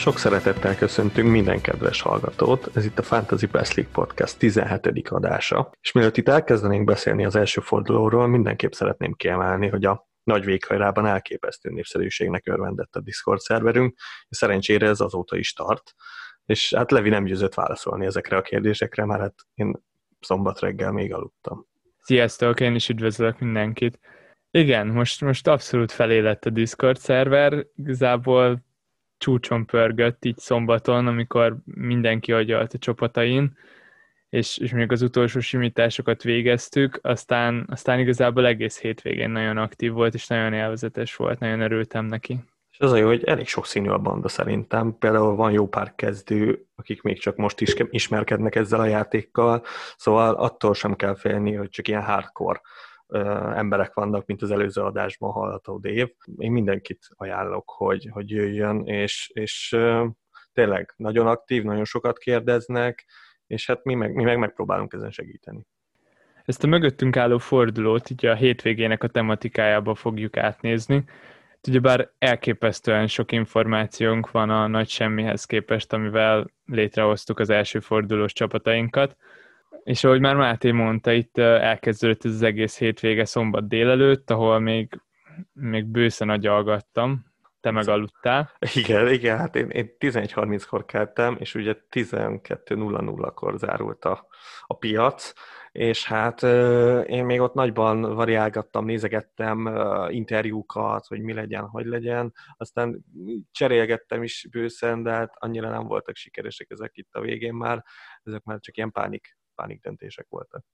Sok szeretettel köszöntünk minden kedves hallgatót, ez itt a Fantasy Best League Podcast 17. adása, és mielőtt itt elkezdenénk beszélni az első fordulóról, mindenképp szeretném kiemelni, hogy a nagy véghajrában elképesztő népszerűségnek örvendett a Discord szerverünk, és szerencsére ez azóta is tart, és hát Levi nem győzött válaszolni ezekre a kérdésekre, mert hát én szombat reggel még aludtam. Sziasztok, én is üdvözlök mindenkit. Igen, most abszolút felé lett a Discord szerver, igazából csúcson pörgött így szombaton, amikor mindenki agyalt a csapatain, és még az utolsó simításokat végeztük, aztán igazából egész hétvégén nagyon aktív volt, és nagyon élvezetes volt, nagyon örültem neki. És az a jó, hogy elég sokszínű a banda szerintem, például van jó pár kezdő, akik még csak most is ismerkednek ezzel a játékkal, szóval attól sem kell félni, hogy csak ilyen hardcore emberek vannak, mint az előző adásban hallható Dave. Én mindenkit ajánlok, hogy jöjjön, és tényleg nagyon aktív, nagyon sokat kérdeznek, és hát mi meg megpróbálunk ezen segíteni. Ezt a mögöttünk álló fordulót így a hétvégének a tematikájába fogjuk átnézni. Ugyebár elképesztően sok információnk van a nagy semmihez képest, amivel létrehoztuk az első fordulós csapatainkat. És ahogy már Máté mondta, itt elkezdődött ez az egész hétvége szombat délelőtt, ahol még bőszen agyalgattam. Te megaludtál. Igen, hát én 11:30-kor keltem, és ugye 12:00-kor zárult a piac, és hát én még ott nagyban variálgattam, nézegettem interjúkat, hogy mi legyen, hogy legyen, aztán cserélgettem is bőszen, de hát annyira nem voltak sikeresek ezek itt a végén már, ezek már csak ilyen pánik döntések voltak.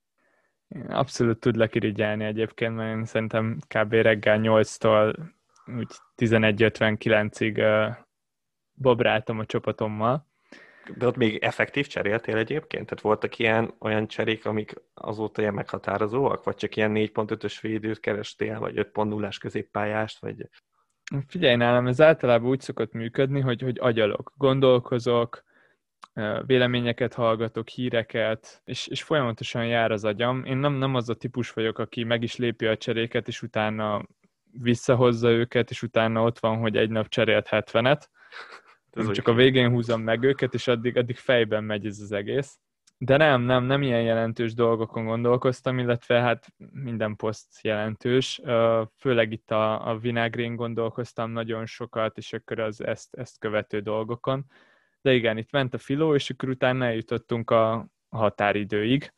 Én abszolút tudlak irigyelni egyébként, mert én szerintem kb. Reggel 8-tól úgy 11:59-ig babráltam a csapatommal. De ott még effektív cseréltél egyébként? Tehát voltak ilyen olyan cserék, amik azóta ilyen meghatározóak? Vagy csak ilyen 4.5-ös védőt kerestél, vagy 5.0-as középpályást? Vagy... Figyelj, nálam ez általában úgy szokott működni, hogy agyalok, gondolkozok, véleményeket hallgatok, híreket, és folyamatosan jár az agyam. Én nem az a típus vagyok, aki meg is lépi a cseréket, és utána visszahozza őket, és utána ott van, hogy egy nap cserélt 70-et. Csak a végén húzom meg őket, és addig fejben megy ez az egész. De nem ilyen jelentős dolgokon gondolkoztam, illetve hát minden poszt jelentős. Főleg itt a Vinagrin gondolkoztam nagyon sokat, és akkor az ezt követő dolgokon. De igen, itt ment a filó, és akkor utána eljutottunk a határidőig.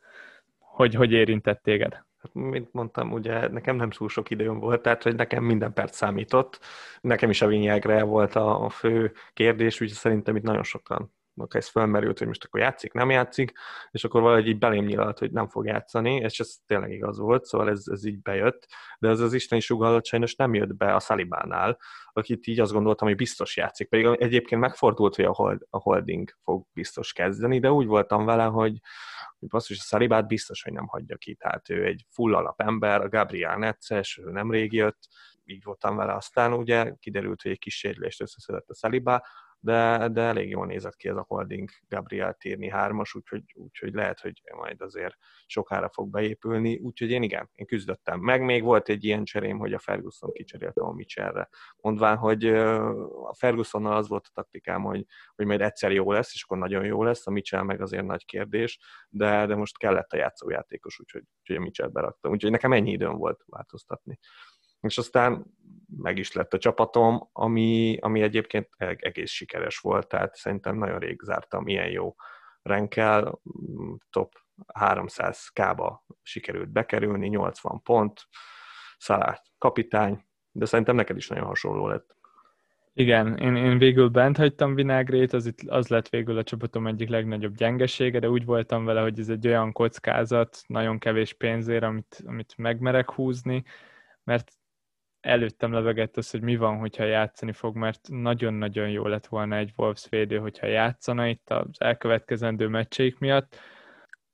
Hogy érintett téged? Mint mondtam, ugye nekem nem túl sok időm volt, tehát hogy nekem minden perc számított. Nekem is a Vinagre volt a fő kérdés, úgyhogy szerintem itt nagyon sokan ez felmerült, hogy most akkor játszik, nem játszik, és akkor valahogy így belém nyilalt, hogy nem fog játszani, és ez tényleg igaz volt, szóval ez így bejött, de az isteni sugallat sajnos nem jött be a Salibánál, akit így azt gondoltam, hogy biztos játszik, pedig egyébként megfordult, hogy a holding fog biztos kezdeni, de úgy voltam vele, hogy basszus, a Salibát biztos, hogy nem hagyja ki, tehát ő egy full alapember, a Gabriel Netces, ő nemrég jött, így voltam vele, aztán ugye kiderült, hogy egy kis sérülést összeszedett a Salibá, de elég jól nézett ki ez a holding Gabriel Tierney 3-as, úgyhogy lehet, hogy majd azért sokára fog beépülni, úgyhogy én küzdöttem. Meg még volt egy ilyen cserém, hogy a Ferguson kicserélte a Mitchellre, mondván, hogy a Fergusonnal az volt a taktikám, hogy majd egyszer jó lesz, és akkor nagyon jó lesz, a Mitchell meg azért nagy kérdés, de most kellett a játszójátékos, úgyhogy a Mitchell beraktam. Úgyhogy nekem ennyi időm volt változtatni. És aztán meg is lett a csapatom, ami egyébként egész sikeres volt, tehát szerintem nagyon rég zártam ilyen jó rankkel, top 300k-ba sikerült bekerülni, 80 pont, Salah kapitány, de szerintem neked is nagyon hasonló lett. Igen, én végül bent hagytam Vinagrét, az lett végül a csapatom egyik legnagyobb gyengesége, de úgy voltam vele, hogy ez egy olyan kockázat, nagyon kevés pénzért, amit megmerek húzni, mert előttem levegett az, hogy mi van, hogyha játszani fog, mert nagyon-nagyon jó lett volna egy Wolves védő, hogyha játszana itt az elkövetkezendő meccseik miatt.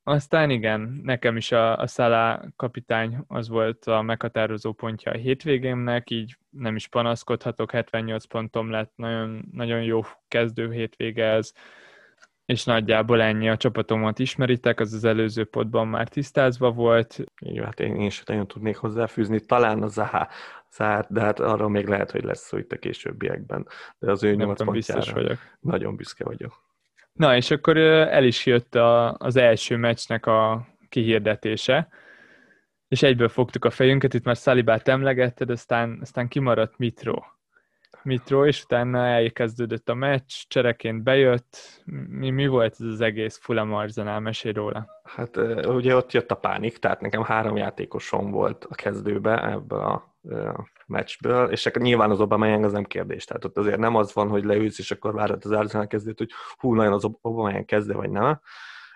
Aztán igen, nekem is a Salah kapitány az volt a meghatározó pontja a hétvégémnek, így nem is panaszkodhatok, 78 pontom lett, nagyon, nagyon jó kezdő hétvége ez. és nagyjából ennyi. A csapatomat ismeritek, az az előző podban már tisztázva volt. Jó, hát én is nagyon tudnék hozzáfűzni, talán a Zaha, de hát arra még lehet, hogy lesz szó itt a későbbiekben. De az ő 8 pontjára nagyon büszke vagyok. Na, és akkor el is jött az első meccsnek a kihirdetése, és egyből fogtuk a fejünket, itt már Szalibát emlegetted, aztán kimaradt Mitro, és utána elkezdődött a meccs, csereként bejött. Mi volt ez az egész Fulham Arsenal? Mesélj róla. Hát ugye ott jött a pánik, tehát nekem 3 játékosom volt a kezdőbe ebből a meccsből, és nyilván az Aubameyang az nem kérdés, tehát ott azért nem az van, hogy leülsz, és akkor várod az Arsenal kezdőt, hogy hú, nagyon az Aubameyang kezdő, vagy nem.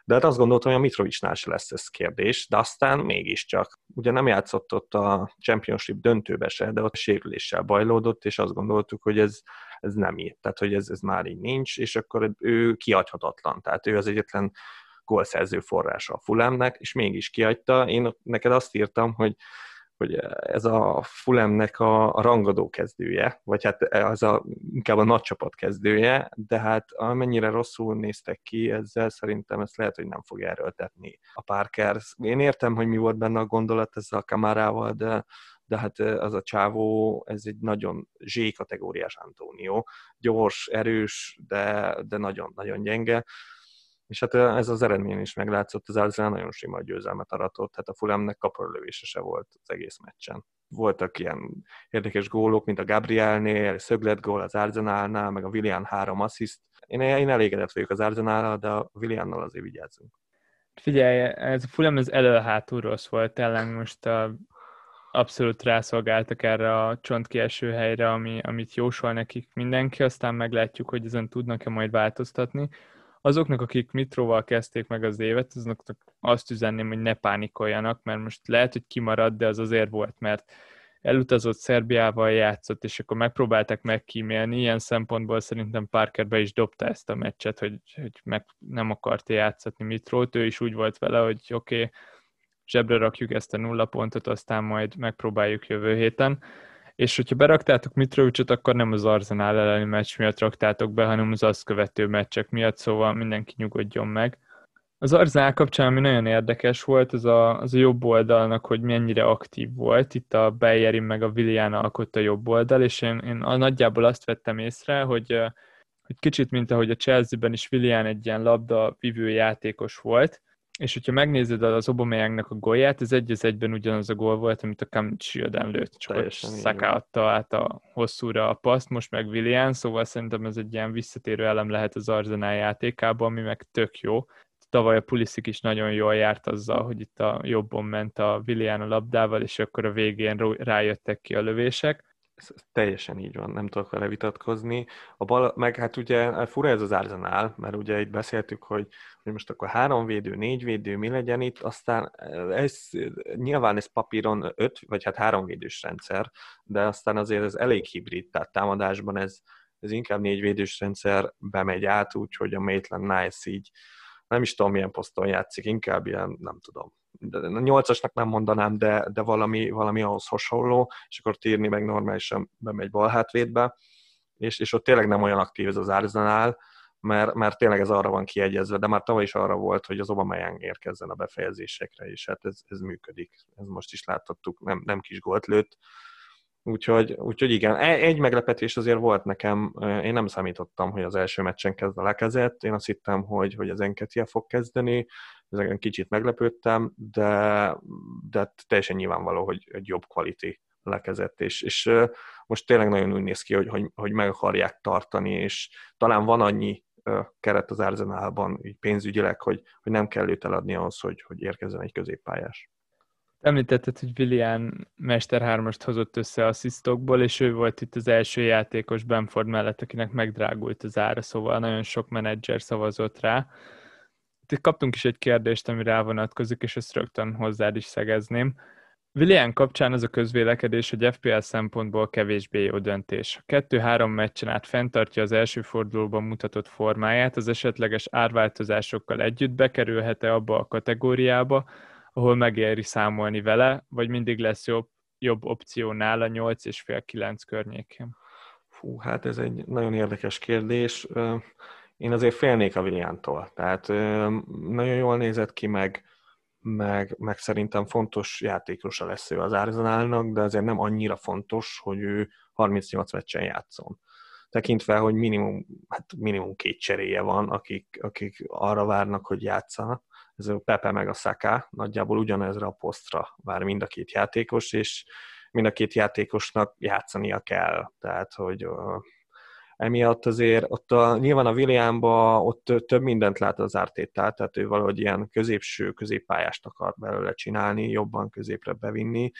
De hát azt gondoltam, hogy a Mitrovicsnál se lesz ez kérdés, de aztán mégiscsak. Ugye nem játszott ott a Championship döntőbe se, de ott sérüléssel bajlódott, és azt gondoltuk, hogy ez nem így. Tehát, hogy ez már így nincs, és akkor ő kiadhatatlan. Tehát ő az egyetlen gólszerző forrása a Fulhamnek, és mégis kiadta. Én neked azt írtam, hogy ez a Fulhamnek a rangadó kezdője, vagy hát ez inkább a nagy csapat kezdője, de hát amennyire rosszul néztek ki ezzel, szerintem ezt lehet, hogy nem fog erőltetni a Parker. Én értem, hogy mi volt benne a gondolat ezzel a Kamarával, de hát az a csávó, ez egy nagyon Z-kategóriás Antonio. Gyors, erős, de nagyon-nagyon gyenge. És hát ez az eredmény is meglátszott, az Arsenal nagyon sima győzelmet aratott, tehát a Fulhamnek kapra lövése se volt az egész meccsen. Voltak ilyen érdekes gólok, mint a Gabrielnél, szögletgól az Arsenalnál, meg a Willian 3 assziszt. Én elégedett vagyok az Arsenalnal, de a Williannal azért vigyázzunk. Figyelj, ez a Fulham az elől-hátul rossz volt ellen, most abszolút rászolgáltak erre a csontkieső helyre, amit jósol nekik mindenki, aztán meglátjuk, hogy ezen tudnak-e majd változtatni. Azoknak, akik Mitroval kezdték meg az évet, azoknak azt üzenném, hogy ne pánikoljanak, mert most lehet, hogy kimarad, de az azért volt, mert elutazott Szerbiával, játszott, és akkor megpróbálták megkímélni. Ilyen szempontból szerintem Parker be is dobta ezt a meccset, hogy meg nem akarta játszatni Mitrót. Ő is úgy volt vele, hogy oké, zsebre rakjuk ezt a 0 pontot, aztán majd megpróbáljuk jövő héten. És hogyha beraktátok Mitrovicot, akkor nem az Arsenal elleni meccs miatt raktátok be, hanem az azt követő meccsek miatt, szóval mindenki nyugodjon meg. Az Arsenal kapcsán, ami nagyon érdekes volt, az a jobb oldalnak, hogy mennyire aktív volt. Itt a Bellerin meg a Willian alkott a jobb oldal, és én nagyjából azt vettem észre, hogy kicsit, mint ahogy a Chelsea-ben is Willian egy ilyen labdavívő játékos volt, és hogyha megnézed az Aubameyangnak a gólját, ez 1-1-ben ugyanaz a gól volt, amit a Kamicsiodán lőtt, csak Szaká adta át a hosszúra a paszt, most meg Willian, szóval szerintem ez egy ilyen visszatérő elem lehet az Arsenal játékában, ami meg tök jó. Tavaly a Pulisic is nagyon jól járt azzal, hogy itt a jobbon ment a Willian a labdával, és akkor a végén rájöttek ki a lövések. Ez teljesen így van, nem tudok vele vitatkozni. Meg hát ugye fura ez az Arsenal, mert ugye itt beszéltük, hogy most akkor 3 védő, 4 védő, mi legyen itt, aztán nyilván ez papíron 5, vagy hát 3 védős rendszer, de aztán azért ez elég hibrid, tehát támadásban ez inkább 4 védős rendszer bemegy át, úgyhogy a Maitland-Nice így nem is tudom milyen poszton játszik, inkább ilyen, nem tudom. 8-asnak nem mondanám, de valami ahhoz hasonló, és akkor Tierney meg normálisan bemegy bal hátvédbe, és ott tényleg nem olyan aktív ez az Arsenal, mert tényleg ez arra van kiegyezve, de már tavaly is arra volt, hogy az Aubameyang érkezzen a befejezésekre, és hát ez működik. Ez most is láthattuk, nem kis gólt lőtt. Úgyhogy igen, egy meglepetés azért volt nekem, én nem számítottam, hogy az első meccsen kezd a Lacazette, én azt hittem, hogy az Nketiah fog kezdeni, ezeken kicsit meglepődtem, de teljesen nyilvánvaló, hogy egy jobb quality Lacazette, és most tényleg nagyon úgy néz ki, hogy meg akarják tartani, és talán van annyi keret az Arsenalban így pénzügyileg, hogy nem kell őt eladni ahhoz, hogy érkezzen egy középpályás. Említetted, hogy Willian mesterhármast hozott össze asszisztokból, és ő volt itt az első játékos Benford mellett, akinek megdrágult az ára, szóval nagyon sok menedzser szavazott rá. Itt kaptunk is egy kérdést, ami rá vonatkozik, és ezt rögtön hozzád is szegezném. Willian kapcsán az a közvélekedés, hogy FPL szempontból kevésbé jó döntés. 2-3 meccsen át fenntartja az első fordulóban mutatott formáját, az esetleges árváltozásokkal együtt bekerülhet-e abba a kategóriába, ahol megéri számolni vele, vagy mindig lesz jobb opció nála 8,5-9 környékén? Fú, hát ez egy nagyon érdekes kérdés. Én azért félnék a Williantól, tehát nagyon jól nézett ki, meg szerintem fontos játékosa lesz ő az Arsenalnak, de azért nem annyira fontos, hogy ő 38 meccsen játszon. Tekintve, hogy minimum két cseréje van, akik arra várnak, hogy játszanak. Ez a Pepe meg a Saka, nagyjából ugyanezre a posztra vár mind a két játékos, és mind a két játékosnak játszania kell. Tehát, hogy emiatt azért ott nyilván a Willianban ott több mindent lát az Arteta, tehát ő valahogy ilyen középső, középpályást akar belőle csinálni, jobban középre bevinni,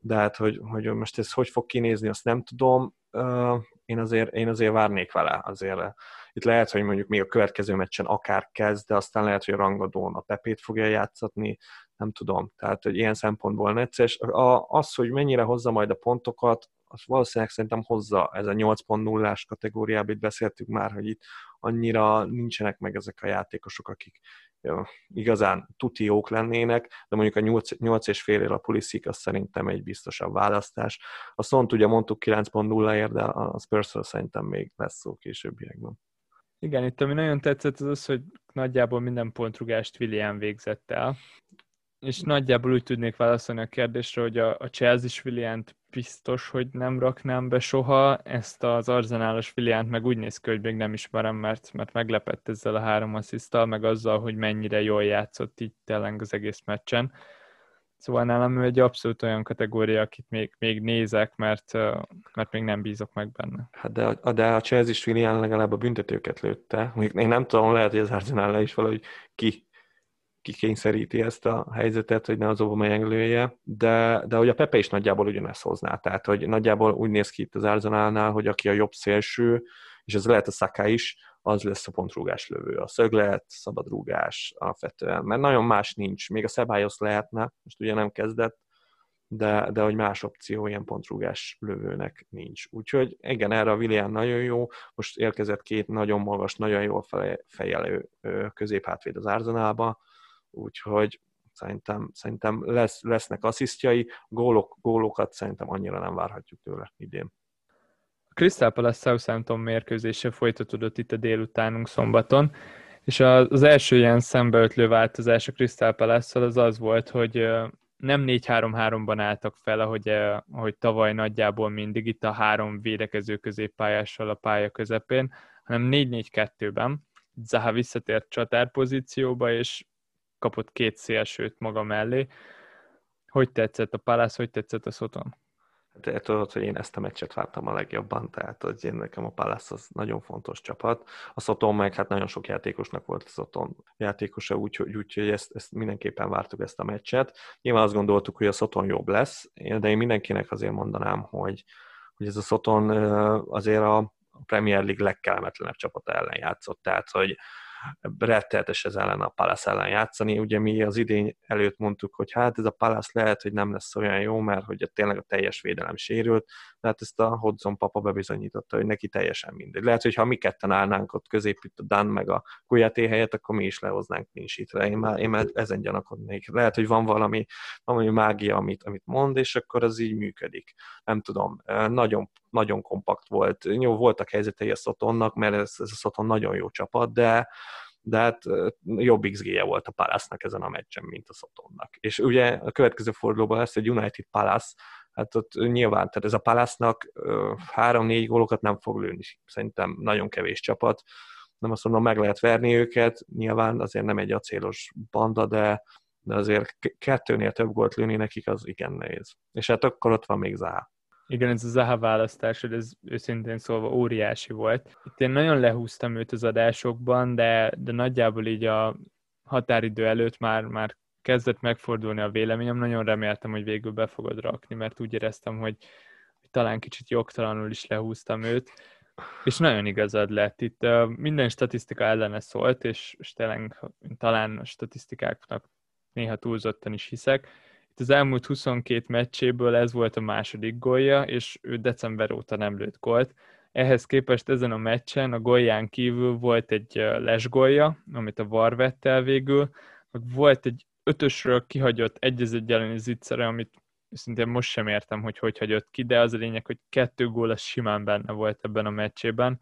de hát, hogy most ez hogy fog kinézni, azt nem tudom. Én azért várnék vele. Azért. Itt lehet, hogy mondjuk még a következő meccsen akár kezd, de aztán lehet, hogy a rangadón a Pepét fogja játszatni, nem tudom. Tehát, hogy ilyen szempontból necces. Az, hogy mennyire hozza majd a pontokat, az valószínűleg szerintem hozza, ez a 8.0-ás kategóriában, itt beszéltük már, hogy itt annyira nincsenek meg ezek a játékosok, akik igazán tuti jók lennének, de mondjuk a 8,5-ér a Pulisic, az szerintem egy biztosabb választás. A Sont ugye mondtuk 9.0-ért, de a Spurs-ről szerintem még lesz szó későbbiekben. Igen, itt ami nagyon tetszett az, hogy nagyjából minden pontrugást Willian végzett el, és nagyjából úgy tudnék válaszolni a kérdésre, hogy a Chelsea-s Williant biztos, hogy nem raknám be soha, ezt az Arzenálos Williant meg úgy néz ki, hogy még nem ismerem, mert meglepett ezzel a 3 assziszttal, meg azzal, hogy mennyire jól játszott így tényleg az egész meccsen. Szóval nálam ő egy abszolút olyan kategória, akit még nézek, mert még nem bízok meg benne. Hát de a Chelsea-s Williant legalább a büntetőket lőtte. Én nem tudom, lehet, hogy az Arzenál is valahogy kikényszeríti ezt a helyzetet, hogy ne az Aubameyang lője, de hogy a Pepe is nagyjából ugyanezt hozná. Tehát, hogy nagyjából úgy néz ki itt az Arsenalnál, hogy aki a jobb szélső, és ez lehet a Saka is, az lesz a pontrúgás lövő. A szöglet, szabadrúgás alapvetően, mert nagyon más nincs. Még a Ceballos lehetne, most ugye nem kezdett, de hogy más opció ilyen pontrúgás lövőnek nincs. Úgyhogy igen, erre a Willian nagyon jó, most érkezett két nagyon magas, nagyon jól fejelő középhátvéd az Arsenalba, úgyhogy szerintem lesznek asszisztjai, gólokat szerintem annyira nem várhatjuk tőle idén. A Crystal Palace Southampton mérkőzése folytatódott itt a délutánunk szombaton, és az első ilyen szembeötlő változás a Crystal Palace-szal az volt, hogy nem 4-3-3-ban álltak fel, ahogy tavaly nagyjából mindig itt a 3 védekező középpályással a pálya közepén, hanem 4-4-2-ben. Zaha visszatért csatárpozícióba, és kapott 2 szélsőt maga mellé. Hogy tetszett a Palace, hogy tetszett a Soton? Hát tudod, hogy én ezt a meccset vártam a legjobban, tehát hogy én nekem a Palace az nagyon fontos csapat. A Soton meg hát nagyon sok játékosnak volt a Soton játékosa, úgyhogy ezt mindenképpen vártuk ezt a meccset. Nyilván azt gondoltuk, hogy a Soton jobb lesz, de én mindenkinek azért mondanám, hogy ez a Soton azért a Premier League legkellemetlenebb csapata ellen játszott, tehát hogy retteltes ez ellen a Palace ellen játszani. Ugye mi az idény előtt mondtuk, hogy hát ez a Palace lehet, hogy nem lesz olyan jó, mert hogy tényleg a teljes védelem sérült, tehát ezt a Hodgson papa bebizonyította, hogy neki teljesen mindegy. Lehet, hogy ha mi ketten állnánk ott középütt a Dan meg a Kujaté helyett, akkor mi is lehoznánk Minsitre. Én már ezen gyanakodnék. Lehet, hogy van valami mágia, amit mond, és akkor az így működik. Nem tudom, nagyon, nagyon kompakt volt. Jó, voltak helyzetei a Sotonnak, mert ez a Soton nagyon jó csapat, de hát jobb XG-je volt a Palace-nak ezen a meccsen, mint a Sotonnak. És ugye a következő fordulóban lesz egy United Palace, hát ott nyilván, tehát ez a Palace-nak 3-4 gólokat nem fog lőni, szerintem nagyon kevés csapat, nem azt mondom, meg lehet verni őket, nyilván azért nem egy acélos banda, de azért 2-nél több gólt lőni nekik az igen nehéz. És hát akkor ott van még Zaha. Igen, ez a Zaha választás, ez őszintén szólva óriási volt. Itt én nagyon lehúztam őt az adásokban, de nagyjából így a határidő előtt már kezdett megfordulni a véleményem. Nagyon reméltem, hogy végül be fogod rakni, mert úgy éreztem, hogy talán kicsit jogtalanul is lehúztam őt. És nagyon igazad lett. Itt minden statisztika ellene szólt, és talán a statisztikáknak néha túlzottan is hiszek. Itt az elmúlt 22 meccséből ez volt a második gólja, és ő december óta nem lőtt gólt. Ehhez képest ezen a meccsen a gólján kívül volt egy lesgólja, amit a VAR vett el végül, volt egy 5-ösről kihagyott 1-1 elleni ziccere, amit szintén most sem értem, hogy hagyott ki, de az a lényeg, hogy 2 gól az simán benne volt ebben a meccsében,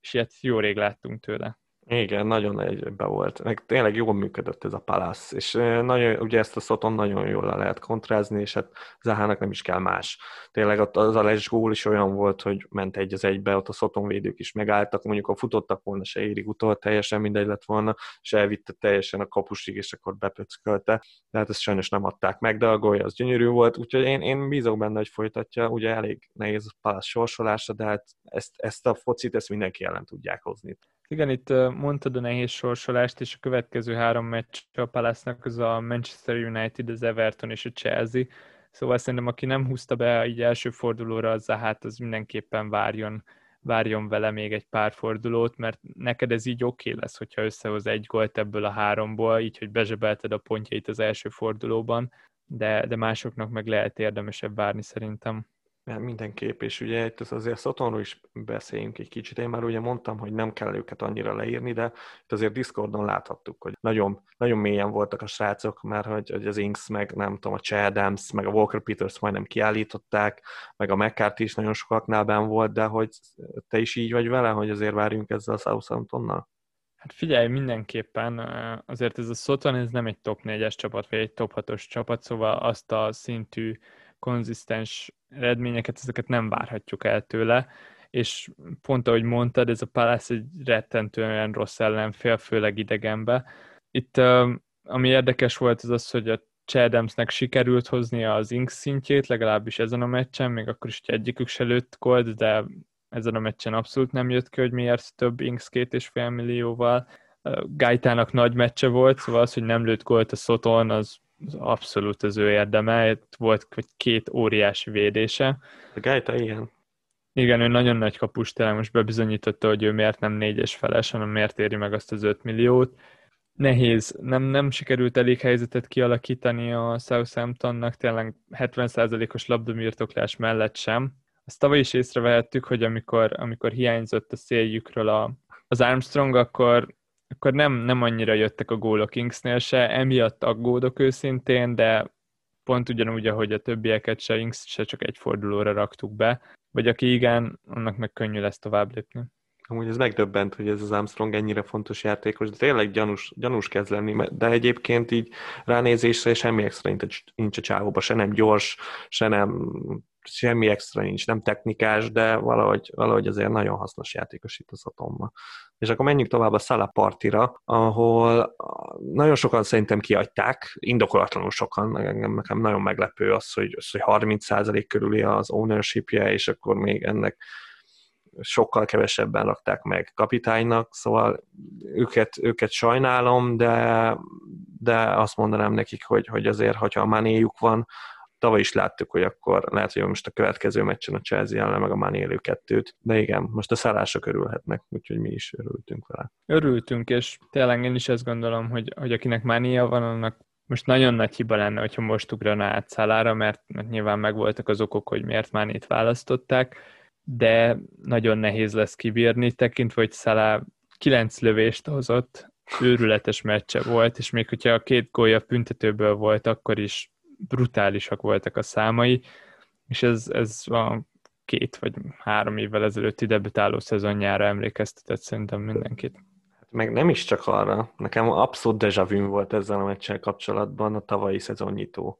és ilyet jó rég láttunk tőle. Igen, nagyon egybe volt. Meg tényleg jól működött ez a Palace, és nagyon, ugye ezt a Soton nagyon jól le lehet kontrázni, és hát Zahának nem is kell más. Tényleg az a les gól is olyan volt, hogy ment egy az egybe, ott a Soton védők is megálltak, mondjuk ha futottak volna, se érig utol, teljesen mindegy lett volna, és elvitte teljesen a kapusig, és akkor bepöckölte. Tehát ezt sajnos nem adták meg, de a gólja az gyönyörű volt, úgyhogy én bízok benne, hogy folytatja. Ugye elég nehéz a Palace sorsolása, de hát ezt a focit, ezt mindenki ellen tudják hozni. Igen, itt mondtad a nehéz sorsolást, és a következő három meccs a Palace-nak az a Manchester United, az Everton és a Chelsea. Szóval szerintem, aki nem húzta be így első fordulóra, az Zahát, az mindenképpen várjon vele még egy pár fordulót, mert neked ez így oké lesz, hogyha összehoz egy gólt ebből a háromból, így, hogy bezsebelted a pontjait az első fordulóban, de másoknak meg lehet érdemesebb várni szerintem. Mindenképp, és ugye itt azért Sotonról is beszéljünk egy kicsit. Én már ugye mondtam, hogy nem kell őket annyira leírni, de itt azért Discordon láthattuk, hogy nagyon, nagyon mélyen voltak a srácok, mert hogy az Inks, meg nem tudom, a Che Adams, meg a Walker Peters majdnem kiállították, meg a McCarthy is nagyon sokaknál benn volt, de hogy te is így vagy vele, hogy azért várjunk ezzel a Southamptonnal? Hát figyelj, mindenképpen azért ez a Soton, ez nem egy top 4-es csapat, vagy egy top 6-os csapat, szóval azt a szintű konzisztens eredményeket, ezeket nem várhatjuk el tőle, és pont ahogy mondtad, ez a Palace egy rettentően rossz ellenfél, főleg idegenbe. Itt ami érdekes volt, az, hogy a Che Adamsnek sikerült hoznia az Inks szintjét, legalábbis ezen a meccsen, még akkor is, hogy egyikük se lőtt gólt, de ezen a meccsen abszolút nem jött ki, hogy miért több Inks 2,5 millióval. Gaitának nagy meccse volt, szóval az, hogy nem lőtt gólt a Soton, az abszolút az ő érdeme, volt két óriási védése. A Gaita, igen. Igen, ő nagyon nagy kapus, tényleg most bebizonyította, hogy ő miért nem 4-es feles, hanem miért éri meg azt az 5 milliót. Nehéz, nem sikerült elég helyzetet kialakítani a Southamptonnak, tényleg 70%-os labdabirtoklás mellett sem. Azt tavaly is észrevehettük, hogy amikor hiányzott a széljükről az Armstrong, akkor nem annyira jöttek a gólok Inksnél se, emiatt aggódok őszintén, de pont ugyanúgy, ahogy a többieket se, Inks se csak egy fordulóra raktuk be, vagy aki igen, annak meg könnyű lesz tovább lépni. Amúgy ez megdöbbent, hogy ez az Armstrong ennyire fontos játékos, de tényleg gyanús kezd lenni, de egyébként így ránézésre semmi extra nincs a csávóba, se nem gyors, se nem, semmi extra nincs, nem technikás, de valahogy azért nagyon hasznos játékos itt a Sotonban. És akkor menjünk tovább a Salah partira, ahol nagyon sokan szerintem kiadták, indokolatlanul sokan, nekem nagyon meglepő az, hogy 30% körüli az ownership-je, és akkor még ennek sokkal kevesebben rakták meg kapitánynak, szóval őket sajnálom, de azt mondanám nekik, hogy azért, hogyha a Manéjuk van, tavaly is láttuk, hogy akkor lehet, hogy most a következő meccsen a Chelsea ellen meg a Mané élő kettőt, de igen, most a szállások örülhetnek, úgyhogy mi is örültünk vele. Örültünk, és tényleg én is azt gondolom, hogy akinek Manéja van, annak most nagyon nagy hiba lenne, hogyha most ugrana át Salára, mert nyilván megvoltak az okok, hogy miért Manét választották, de nagyon nehéz lesz kibírni, tekintve, hogy Salah 9 lövést hozott, őrületes meccse volt, és még hogyha a 2 gólja büntetőből volt, akkor is brutálisak voltak a számai, és ez a 2 vagy 3 évvel ezelőtti debütáló szezonjára emlékeztetett szerintem mindenkit. Meg nem is csak arra, nekem abszolút déjà vu volt ezzel a meccsel kapcsolatban a tavalyi szezonnyitó.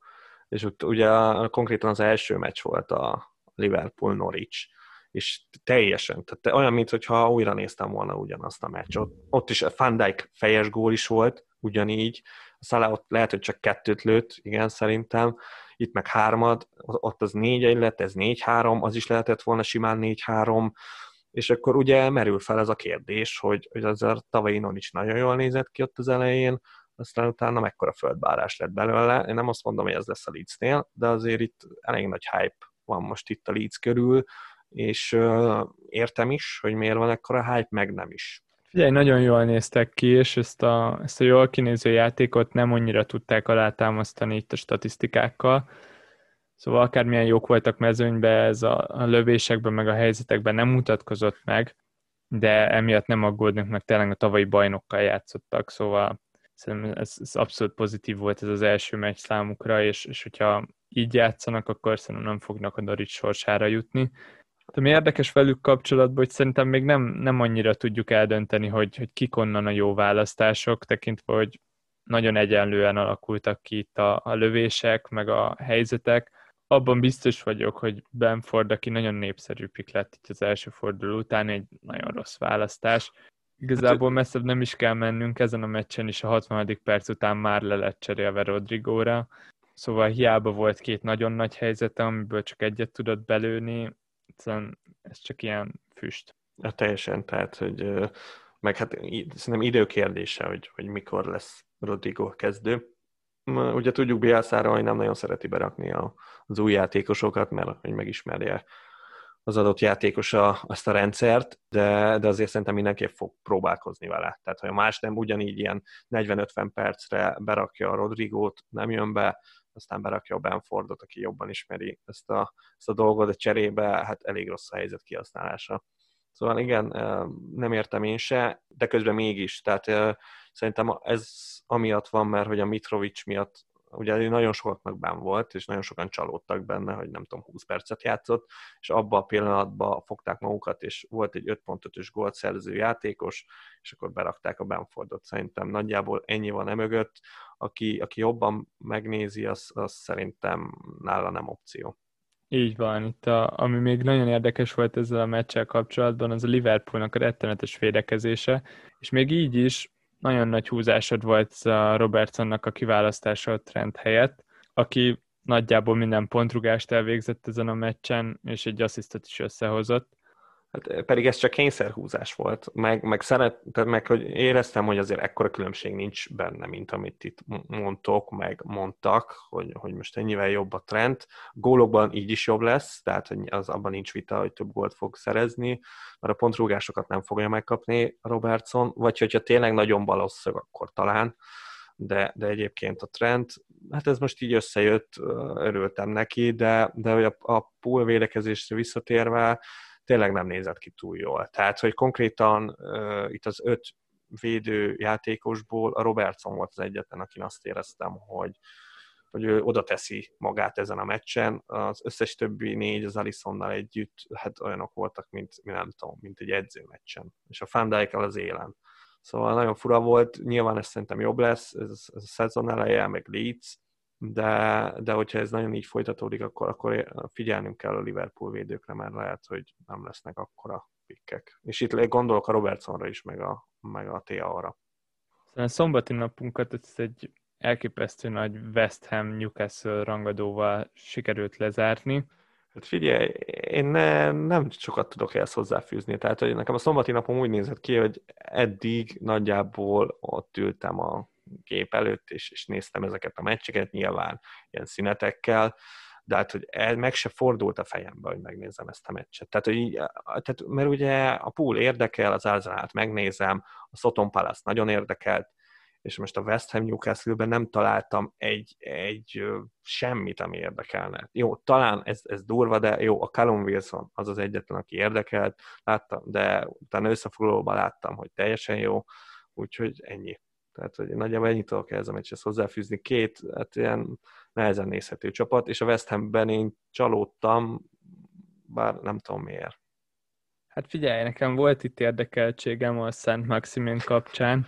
És ugye konkrétan az első meccs volt a Liverpool-Norwich, és teljesen, tehát olyan, mintha újra néztem volna ugyanazt a meccset. Ott is a Van Dijk fejes gól is volt, ugyanígy. A Salah ott lehet, hogy csak 2-t lőtt, igen, szerintem. Itt meg 3-at, ott az 4-1 lett, ez 4-3, az is lehetett volna simán 4-3. És akkor ugye merül fel ez a kérdés, hogy az a tavalyi Norwich nagyon jól nézett ki ott az elején, aztán utána mekkora földbárás lett belőle. Én nem azt mondom, hogy ez lesz a Leedsnél, de azért itt elég nagy hype van most itt a Leeds körül, és értem is, hogy miért van ekkora hype, meg nem is. Figyelj, nagyon jól néztek ki, és ezt a jól kinéző játékot nem annyira tudták alátámasztani itt a statisztikákkal. Szóval akármilyen jók voltak mezőnyben, ez a lövésekben, meg a helyzetekben nem mutatkozott meg, de emiatt nem aggódnak, meg tényleg a tavalyi bajnokkal játszottak, szóval szerintem ez abszolút pozitív volt ez az első meccs számukra, és hogyha így játszanak, akkor szerintem nem fognak a Norwich sorsára jutni. Ami érdekes velük kapcsolatban, hogy szerintem még nem annyira tudjuk eldönteni, hogy kik onnan a jó választások, tekintve, hogy nagyon egyenlően alakultak ki itt a lövések, meg a helyzetek. Abban biztos vagyok, hogy Benford, aki nagyon népszerű pick lett itt az első forduló után, egy nagyon rossz választás. Igazából messzebb nem is kell mennünk, ezen a meccsen is a 60. perc után már le lett cserélve Rodrigóra, szóval hiába volt két nagyon nagy helyzete, amiből csak egyet tudott belőni, szóval ez csak ilyen füst. Ja, teljesen, tehát, hogy meg hát szerintem időkérdése, hogy mikor lesz Rodrigo kezdő. Ugye tudjuk Bielsára, hogy nem nagyon szereti berakni az új játékosokat, mert hogy megismerje az adott játékos azt a rendszert, de azért szerintem mindenképp fog próbálkozni vele. Tehát, ha más nem, ugyanígy ilyen 40-50 percre berakja a Rodrigót, nem jön be, aztán berakja a Benfordot, aki jobban ismeri ezt a dolgot, de cserébe hát elég rossz a helyzet kihasználása. Szóval igen, nem értem én se, de közben mégis. Tehát szerintem ez amiatt van, mert hogy a Mitrovics miatt, ugye ő nagyon sokaknak benn volt, és nagyon sokan csalódtak benne, hogy nem tudom, 20 percet játszott, és abban a pillanatban fogták magukat, és volt egy 5.5-ös gólt szerző játékos, és akkor berakták a Benfordot. Szerintem nagyjából ennyi van emögött. Aki jobban megnézi, az szerintem nála nem opció. Így van. Itt ami még nagyon érdekes volt ezzel a meccsel kapcsolatban, az a Liverpoolnak a rettenetes védekezése, és még így is nagyon nagy húzásod volt a Robertsonnak a kiválasztása a Trent helyett, aki nagyjából minden pontrugást elvégzett ezen a meccsen, és egy asszisztot is összehozott. Hát, pedig ez csak kényszerhúzás volt, meg hogy éreztem, hogy azért ekkora különbség nincs benne, mint amit itt mondtak, hogy most ennyivel jobb a trend. Gólokban így is jobb lesz, tehát az abban nincs vita, hogy több gólt fog szerezni, mert a pontrúgásokat nem fogja megkapni Robertson, vagy hogyha tényleg nagyon balosszög, akkor talán, de egyébként a trend, hát ez most így összejött, örültem neki, de hogy a pool védekezésre visszatérve, tényleg nem nézett ki túl jól. Tehát, hogy konkrétan itt az 5 védő játékosból a Robertson volt az egyetlen, akin azt éreztem, hogy ő oda teszi magát ezen a meccsen. Az összes többi 4 az Alissonnal együtt, hát olyanok voltak, mint egy edzőmeccsen. És a Van Dijk-el az élen. Szóval nagyon fura volt, nyilván ez szerintem jobb lesz, ez a szezon eleje, meg Leeds, de hogyha ez nagyon így folytatódik, akkor figyelnünk kell a Liverpool védőkre, mert lehet, hogy nem lesznek akkora pikkek. És itt gondolok a Robertsonra is, meg a TA-ra. Szóval a szombati napunkat ez egy elképesztő nagy West Ham Newcastle rangadóval sikerült lezárni. Hát figyelj, én nem sokat tudok ezt hozzáfűzni. Tehát, hogy nekem a szombati napom úgy nézett ki, hogy eddig nagyjából ott ültem a gép előtt, és néztem ezeket a meccseket, nyilván ilyen szünetekkel, de hát, hogy meg se fordult a fejembe, hogy megnézem ezt a meccset. Tehát, mert ugye a pool érdekel, az Arsenalt megnézem, a Soton Palace nagyon érdekelt, és most a West Ham Newcastle-ben nem találtam egy semmit, ami érdekelne. Jó, talán ez durva, de jó, a Callum Wilson az egyetlen, aki érdekelt, láttam, de utána összefoglalóban láttam, hogy teljesen jó, úgyhogy ennyi. Tehát, hogy nagyjából ennyit tudok ehhez a meccshez hozzáfűzni. 2, hát ilyen nehezen nézhető csapat, és a West Hamben én csalódtam, bár nem tudom miért. Hát figyelj, nekem volt itt érdekeltségem a Szent Maximin kapcsán,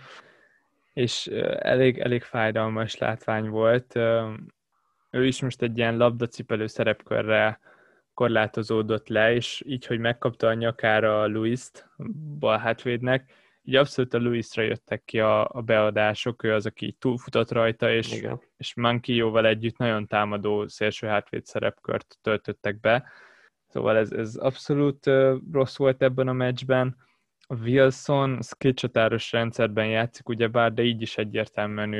és elég fájdalmas látvány volt. Ő is most egy ilyen labdacipelő szerepkörre korlátozódott le, és így, hogy megkapta a nyakára a Luist, bal hátvédnek, így abszolút a Luisra jöttek ki a beadások, ő az, aki túlfutott rajta, és Manquillo-val együtt nagyon támadó szélső hátvéd szerepkört töltöttek be. Szóval ez abszolút rossz volt ebben a meccsben. A Wilson kétcsatáros rendszerben játszik, ugyebár, de így is egyértelműen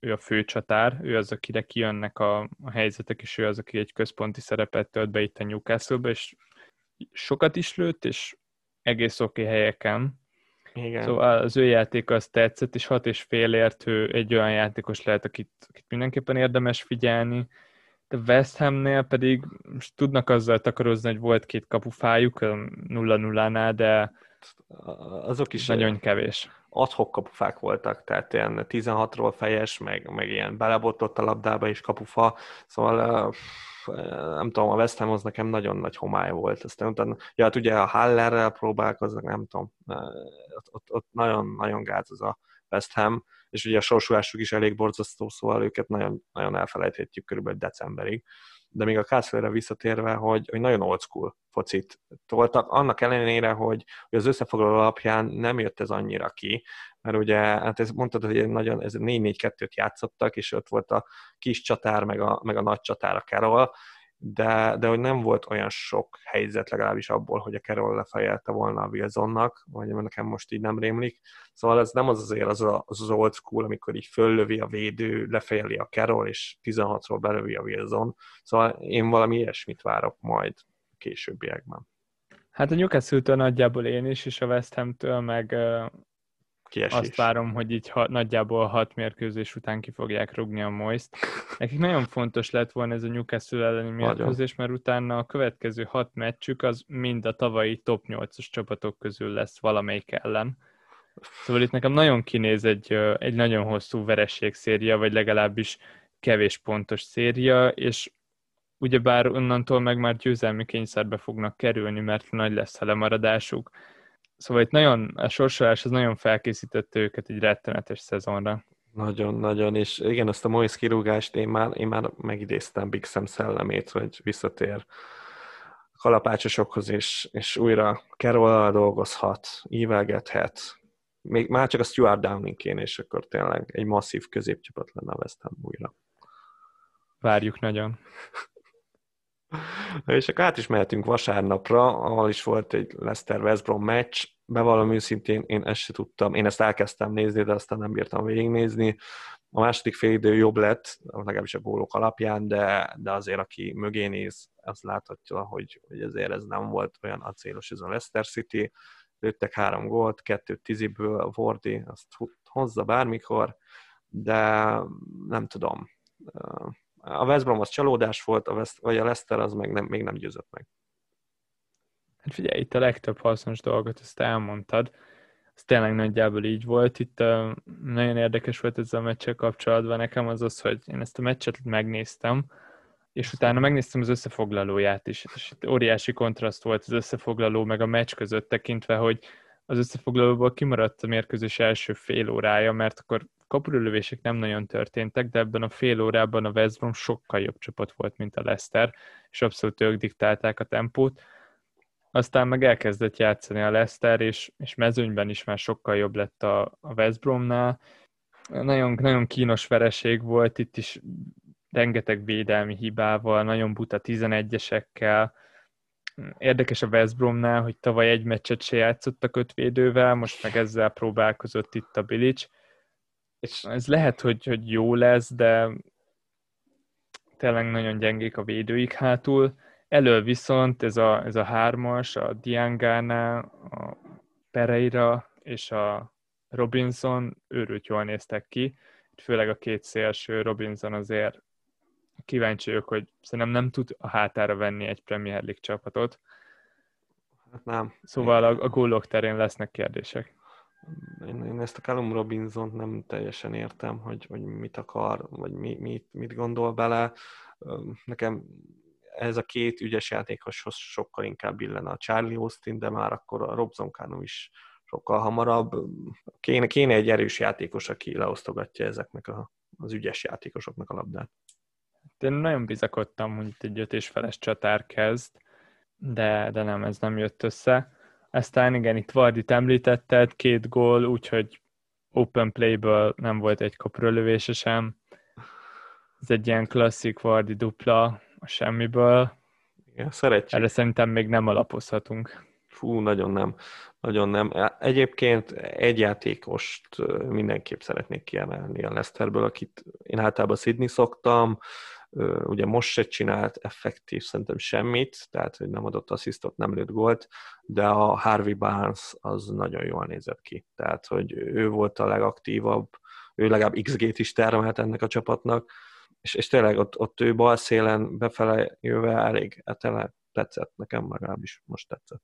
ő a fő csatár, ő az, akire kijönnek a helyzetek, és ő az, aki egy központi szerepet tölt be itt a Newcastle-be, és sokat is lőtt, és egész oké helyeken. Igen. Szóval az ő játék azt tetszett, és 6,5-ért ő egy olyan játékos lehet, akit mindenképpen érdemes figyelni. De West Hamnél pedig tudnak azzal takarozni, hogy volt 2 kapufájuk 0-0-nál, de azok is nagyon kevés. Ad-hoc kapufák voltak, tehát ilyen 16-ról fejes, meg ilyen belebotott a labdába is kapufa, szóval nem tudom, a West Hamhoz nekem nagyon nagy homály volt. Aztán utána, ja, hát ugye a Hallerrel próbálkoznak, nem tudom, ott nagyon-nagyon gáz az a West Ham, és ugye a sorsolásuk is elég borzasztó, szóval őket nagyon elfelejthetjük körülbelül decemberig. De még a Kászlőre visszatérve, hogy nagyon old school focit toltak, annak ellenére, hogy az összefoglaló alapján nem jött ez annyira ki, mert ugye, hát ezt mondtad, hogy nagyon, ez 4-4-2-t játszottak, és ott volt a kis csatár, meg a nagy csatár, a Carroll, de hogy nem volt olyan sok helyzet legalábbis abból, hogy a Carroll lefejelte volna a Wilsonnak, vagy nekem most így nem rémlik. Szóval ez nem az azért az old school, amikor így föllövi a védő, lefejeli a Carroll, és 16-ról belövi a Wilson. Szóval én valami ilyesmit várok majd későbbiekben. Hát a Newcastle-től nagyjából én is, és a West Ham-től meg kiesés. Azt várom, hogy így nagyjából 6 mérkőzés után ki fogják rúgni a Moyes-t. Nekik nagyon fontos lett volna ez a Newcastle elleni mérkőzés, mert utána a következő 6 meccsük az mind a tavalyi top 8-os csapatok közül lesz valamelyik ellen. Szóval itt nekem nagyon kinéz egy nagyon hosszú vereségszéria, vagy legalábbis kevés pontos széria, és ugyebár onnantól meg már győzelmi kényszerbe fognak kerülni, mert nagy lesz a lemaradásuk. Szóval itt a sorsolás az nagyon felkészítette őket egy rettenetes szezonra. Nagyon, és igen, azt a Moyes kirúgást én már megidéztem Big Sam szellemét, hogy visszatér kalapácsosokhoz, és újra Carroll-al dolgozhat, ívelgethet, még már csak a Stuart Downing-én, és akkor tényleg egy masszív középcsapat lenne a West Ham újra. Várjuk nagyon. És akkor át is mehetünk vasárnapra, ahol is volt egy Leicester-West Brom meccs. Bevallom őszintén, én ezt se tudtam. Én ezt elkezdtem nézni, de aztán nem bírtam végignézni. A második félidő jobb lett, legalábbis a gólok alapján, de azért aki mögé néz, az láthatja, hogy azért ez nem volt olyan acélos ez a Leicester City. Lőttek 3 gólt, 2 tiziből, Wardy azt hozza bármikor, de nem tudom. A West Brom az csalódás volt, vagy a Leicester az még nem győzött meg. Hát figyelj, itt a legtöbb hasznos dolgot ezt elmondtad. Ez tényleg nagyjából így volt. Itt nagyon érdekes volt ezzel a meccsel kapcsolatban nekem az, hogy én ezt a meccset megnéztem, és utána megnéztem az összefoglalóját is. És itt óriási kontraszt volt az összefoglaló meg a meccs között tekintve, hogy az összefoglalóból kimaradt a mérkőzés első fél órája, mert akkor kapuralövések nem nagyon történtek, de ebben a fél órában a West Brom sokkal jobb csapat volt, mint a Leicester, és abszolút ők diktálták a tempót. Aztán meg elkezdett játszani a Leicester, és mezőnyben is már sokkal jobb lett a West Bromnál. Nagyon, nagyon kínos vereség volt, itt is rengeteg védelmi hibával, nagyon buta 11-esekkel. Érdekes a West Bromnál, hogy tavaly egy meccset se játszottak 5 védővel, most meg ezzel próbálkozott itt a Bilic. És ez lehet, hogy jó lesz, de tényleg nagyon gyengék a védőik hátul. Elől viszont ez a 3-as, a Diangánál, a Pereira és a Robinson őrült jól néztek ki. Főleg a két szélső, Robinson azért kíváncsi vagyok, hogy szerintem nem tud a hátára venni egy Premier League csapatot. Hát nem. Szóval a gólok terén lesznek kérdések. Én ezt a Callum Robinsont nem teljesen értem, hogy mit akar, vagy mit gondol bele. Nekem ez a két ügyes játékoshoz sokkal inkább illene a Charlie Austin, de már akkor a Robson-Kanu is sokkal hamarabb. Kéne egy erős játékos, aki leosztogatja ezeknek az ügyes játékosoknak a labdát. Én nagyon bizakodtam, hogy itt egy 5 és feles csatár kezd, de nem, ez nem jött össze. Aztán igen, itt Vardit említetted, 2 gól, úgyhogy open playből nem volt egy kaprölövése sem. Ez egy ilyen klasszik Vardi dupla a semmiből. Igen, szeretjük. Erre szerintem még nem alapozhatunk. Fú, nagyon nem. Egyébként egy játékost mindenképp szeretnék kiemelni a Leicesterből, akit én általában szidni szoktam. Ugye most se csinált effektív szerintem semmit, tehát hogy nem adott asszisztot, nem lőtt gólt, de a Harvey Barnes az nagyon jól nézett ki. Tehát, hogy ő volt a legaktívabb, ő legalább XG-t is termelt ennek a csapatnak, és tényleg ott ő bal szélen befele jöve elég, tényleg tetszett, nekem legalábbis most tetszett.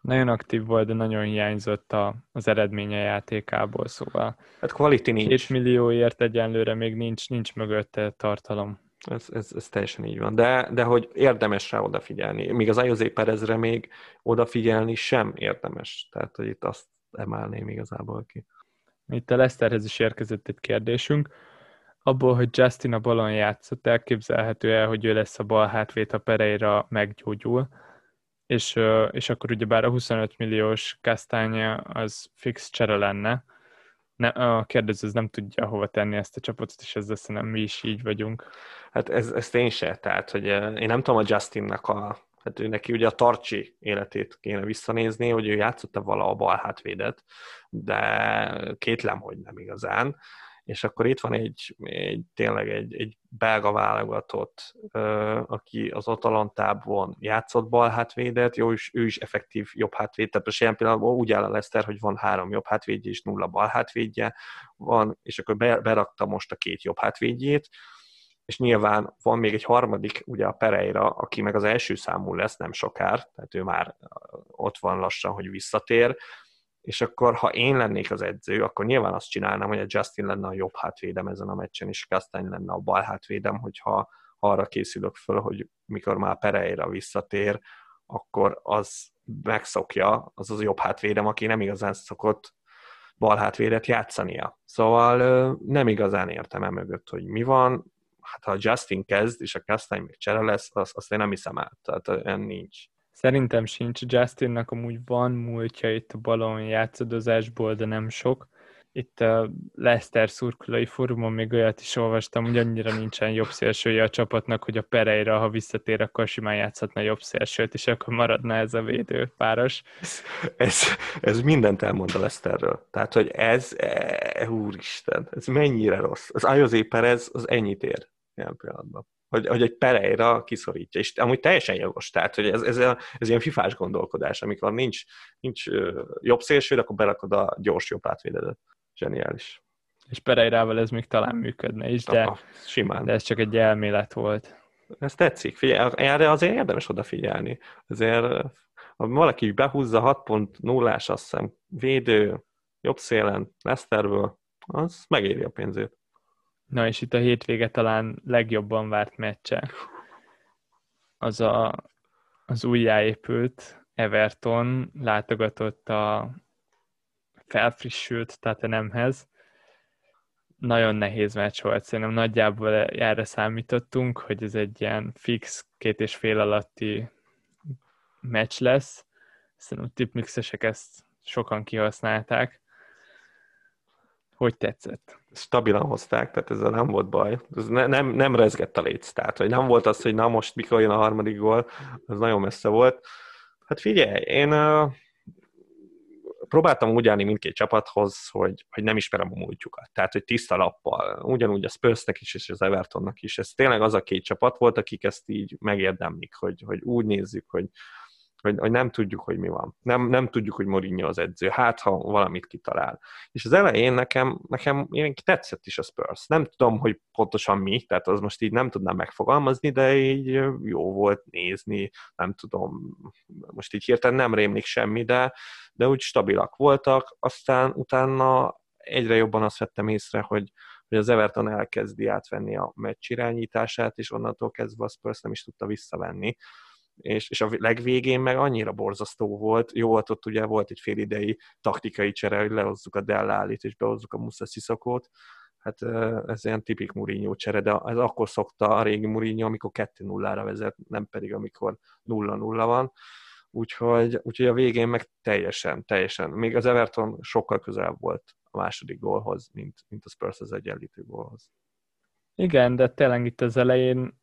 Nagyon aktív volt, de nagyon hiányzott az eredménye játékából, szóval. Hát quality nincs. 2 millióért egyenlőre még nincs mögötte tartalom. Ez teljesen így van. De hogy érdemes rá odafigyelni. Míg az José Perezre még odafigyelni sem érdemes. Tehát, hogy itt azt emelném igazából ki. Itt a Leicesterhez is érkezett egy kérdésünk. Abból, hogy Justin a balon játszott, elképzelhető-e, hogy ő lesz a bal hátvét, ha Pereira meggyógyul? És akkor ugyebár a 25 milliós Castagne az fix csere lenne. A kérdező nem tudja hova tenni ezt a csapatot, és ezzel szerintem mi is így vagyunk. Hát ezt én se. Tehát, hogy én nem tudom a Justinnak hát ő neki ugye a Tarcsi életét kéne visszanézni, hogy ő játszott-e vala a bal hátvédet, de kétlem, hogy nem igazán. És akkor itt van tényleg egy belga válogatott, aki az Atalantából játszott bal hátvédet, ő is effektív jobb hátvéd, tehát most ilyen pillanatban úgy áll a Leicester, hogy van 3 jobb hátvédje és 0 bal hátvédje van, és akkor berakta most a 2 jobb hátvédjét, és nyilván van még egy harmadik, ugye a Pereira, aki meg az első számú lesz nem sokára, tehát ő már ott van lassan, hogy visszatér, és akkor, ha én lennék az edző, akkor nyilván azt csinálnám, hogy a Justin lenne a jobb hátvédem ezen a meccsen, és Castagne lenne a bal hátvédem, hogyha arra készülök föl, hogy mikor már Pereira visszatér, akkor az megszokja, az az jobb hátvédem, aki nem igazán szokott bal hátvédet játszania. Szóval nem igazán értem mögött, hogy mi van. Hát ha a Justin kezd, és a Castagne még csere lesz, azt én nem hiszem át. Tehát ennél nincs. Szerintem sincs. Justinnak amúgy van múltja itt a balon játszadozásból, de nem sok. Itt a Leicester szurkolói fórumon még olyat is olvastam, hogy annyira nincsen jobb szélsője a csapatnak, hogy a Pereira, ha visszatér, akkor simán játszhatna jobb szélsőt, és akkor maradna ez a védőpáros. Ez mindent elmond a Leicesterről. Tehát, hogy úristen, ez mennyire rossz. Az José Perez az ennyit ér ilyen pillanatban. Hogy egy Pereira kiszorítja, és amúgy teljesen jogos, tehát hogy ez ilyen fifás gondolkodás, amikor nincs jobb szélső, akkor berakod a gyors jobb átvédedet. Zseniális. És Pereirával ez még talán működne is, simán. De ez csak egy elmélet volt. Ez tetszik, figyelj, erre azért érdemes odafigyelni. Azért, ha valaki behúzza 6.0-ás, azt hiszem, védő, jobb szélen, Leicesterről, az megéri a pénzét. Na és itt a hétvége talán legjobban várt meccse. Az az újjáépült Everton látogatott a felfrissült Tottenhamhez. Nagyon nehéz meccs volt, szerintem nagyjából erre számítottunk, hogy ez egy ilyen fix 2,5 alatti meccs lesz. Szerintem a tipmixesek ezt sokan kihasználták. Hogy tetszett? Stabilan hozták, tehát ezzel nem volt baj. Ez nem rezgett a léc, tehát hogy nem volt az, hogy na most mikor jön a harmadik gól, az nagyon messze volt. Hát figyelj, én próbáltam úgy állni mindkét csapathoz, hogy nem ismerem a múltjukat. Tehát, hogy tiszta lappal. Ugyanúgy a Spursnek is, és az Evertonnak is. Ez tényleg az a két csapat volt, akik ezt így megérdemlik, hogy úgy nézzük, hogy nem tudjuk, hogy mi van. Nem tudjuk, hogy Mourinho az edző. Hát, ha valamit kitalál. És az elején nekem tetszett is a Spurs. Nem tudom, hogy pontosan mi, tehát az most így nem tudnám megfogalmazni, de így jó volt nézni, nem tudom, most így hirtelen nem rémlik semmi, de úgy stabilak voltak. Aztán utána egyre jobban azt vettem észre, hogy az Everton elkezdi átvenni a meccs irányítását, és onnantól kezdve a Spurs nem is tudta visszavenni. És a legvégén meg annyira borzasztó volt, jó volt ott ugye volt egy félidei taktikai csere, hogy lehozzuk a Dellálit és behozzuk a Moussa Sissokót, hát ez ilyen tipik Mourinho csere, de ez akkor szokta a régi Mourinho, amikor 2-0-ra vezet, nem pedig amikor 0-0 van, úgyhogy a végén meg teljesen, még az Everton sokkal közelebb volt a második gólhoz, mint a Spurs az egyenlítő gólhoz. Igen, de tényleg itt az elején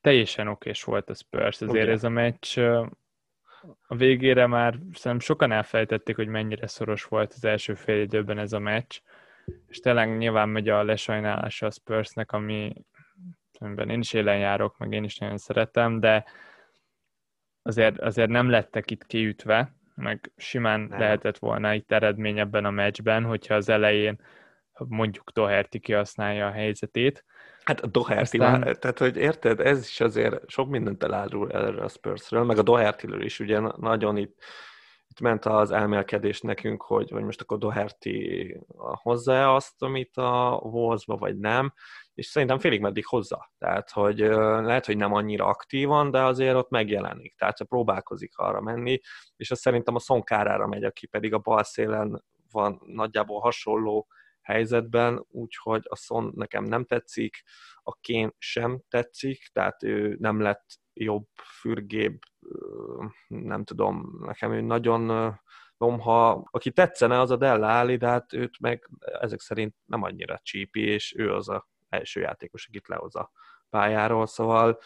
teljesen okés volt a Spurs, azért okay. Ez a meccs a végére már szerintem sokan elfelejtették, hogy mennyire szoros volt az első fél időben ez a meccs, és tényleg nyilván megy a lesajnálása a Spursnek, amiben én is élen járok, meg én is nagyon szeretem, de azért nem lettek itt kiütve, meg simán lehetett volna itt eredmény ebben a meccsben, hogyha az elején mondjuk Doherty kihasználja a helyzetét. Hát a Doherty már, tehát hogy érted, ez is azért sok mindent elárul erre a Spursről, meg a Dohertyről is ugye nagyon itt itt ment az elmélkedés nekünk, hogy most akkor Doherty hozzá azt, amit a Wolvesba, vagy nem, és szerintem félig meddig hozzá. Tehát, hogy lehet, hogy nem annyira aktívan, de azért ott megjelenik. Tehát, hogy próbálkozik arra menni, és azt szerintem a Son kárára megy, aki pedig a bal szélen van nagyjából hasonló helyzetben, úgyhogy a Son nekem nem tetszik, a Kane sem tetszik, tehát ő nem lett jobb, fürgébb, nem tudom, nekem ő nagyon lomha. Aki tetszene, az a Della Alli, de hát őt meg ezek szerint nem annyira csípi, és ő az a első játékos, akit lehoz a pályáról, szóval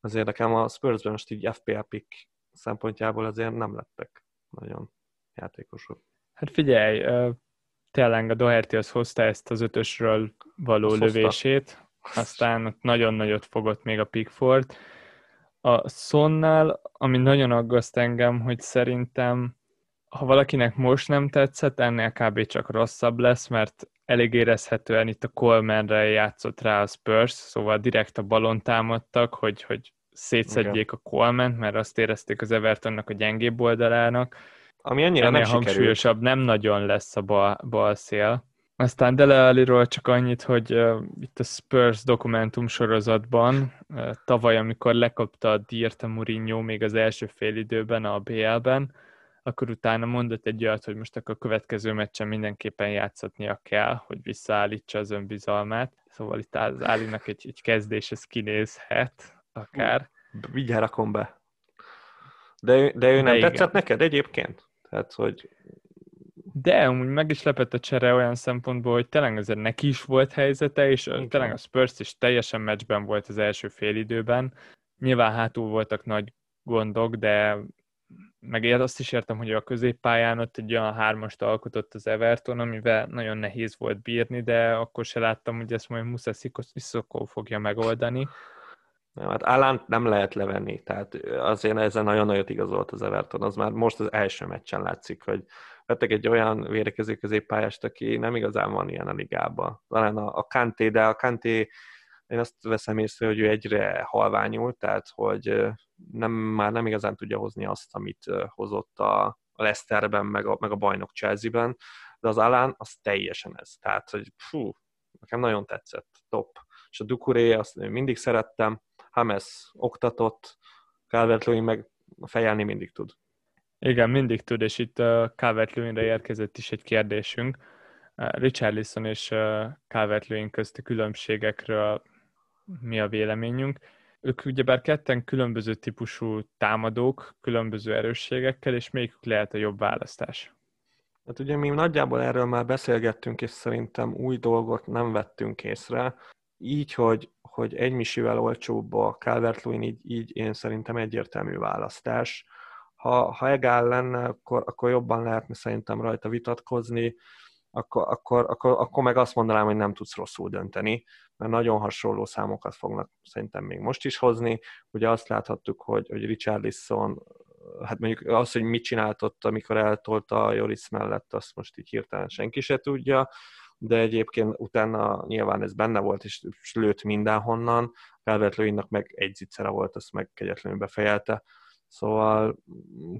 azért nekem a Spursben most így FPL pick szempontjából azért nem lettek nagyon játékosok. Hát figyelj, tényleg a Doherty az hozta ezt az ötösről való azt lövését, hozta. Aztán nagyon nagyot fogott még a Pickford. A Sonnál, ami nagyon aggaszt engem, hogy szerintem, ha valakinek most nem tetszett, ennél kb. Csak rosszabb lesz, mert elég érezhetően itt a Colemanre játszott rá a Spurs, szóval direkt a balon támadtak, hogy szétszedjék a Colemant, mert azt érezték az Evertonnak a gyengébb oldalának. Ami annyira nem hangsúlyosabb, nem nagyon lesz a bal szél. Aztán Dele Alliról csak annyit, hogy itt a Spurs dokumentum sorozatban tavaly, amikor lekapta a dírt a Mourinho még az első fél időben a BL-ben, akkor utána mondott egy olyat, hogy most akkor a következő meccsen mindenképpen játszatnia kell, hogy visszaállítsa az önbizalmát. Szóval itt az Allinak egy kezdés, ez kinézhet akár. Vigyel rakom be. De ő nem tetszett neked egyébként? Tehát, hogy... De amúgy meg is lepett a csere olyan szempontból, hogy tényleg azért neki is volt helyzete, és tényleg a Spurs is teljesen meccsben volt az első fél időben. Nyilván hátul voltak nagy gondok, de meg azt is értem, hogy a középpályán ott egy olyan hármast alkotott az Everton, amivel nagyon nehéz volt bírni, de akkor se láttam, hogy ezt majd Musa Sissoko fogja megoldani. Nem, hát Alánt nem lehet levenni, tehát azért ezen nagyon nagyot igazolt az Everton, az már most az első meccsen látszik, hogy vettek egy olyan védekező középpályást, aki nem igazán van ilyen a ligában. Talán a Kanté, de a Kanté, én azt veszem észre, hogy ő egyre halványul, tehát hogy már nem igazán tudja hozni azt, amit hozott a Leicesterben, meg a bajnok Chelsea-ben, de az Alán az teljesen ez. Tehát, hogy nekem nagyon tetszett, top. És a Ducouré, azt mindig szerettem, James oktatott, Calvert-Lewin meg fejelni mindig tud. Igen, mindig tud, és itt Calvert-Lewinre érkezett is egy kérdésünk. Richarlison és Calvert-Lewin közti különbségekről mi a véleményünk? Ők ugyebár ketten különböző típusú támadók, különböző erősségekkel, és melyikük lehet a jobb választás? Hát ugye mi nagyjából erről már beszélgettünk, és szerintem új dolgot nem vettünk észre. Így, hogy egy misivel olcsóbb a Calvert-Lewin, így én szerintem egyértelmű választás. Ha egál lenne, akkor jobban lehetne szerintem rajta vitatkozni, akkor meg azt mondanám, hogy nem tudsz rosszul dönteni, mert nagyon hasonló számokat fognak szerintem még most is hozni. Ugye azt láthattuk, hogy Richarlison, hát mondjuk az, hogy mit csináltott, amikor eltolta a Joris mellett, azt most így hirtelen senki se tudja, de egyébként utána nyilván ez benne volt, és lőtt mindenhonnan. Calvert-Lewinnak meg egy ziccere volt, azt meg kegyetlenül befejelte. Szóval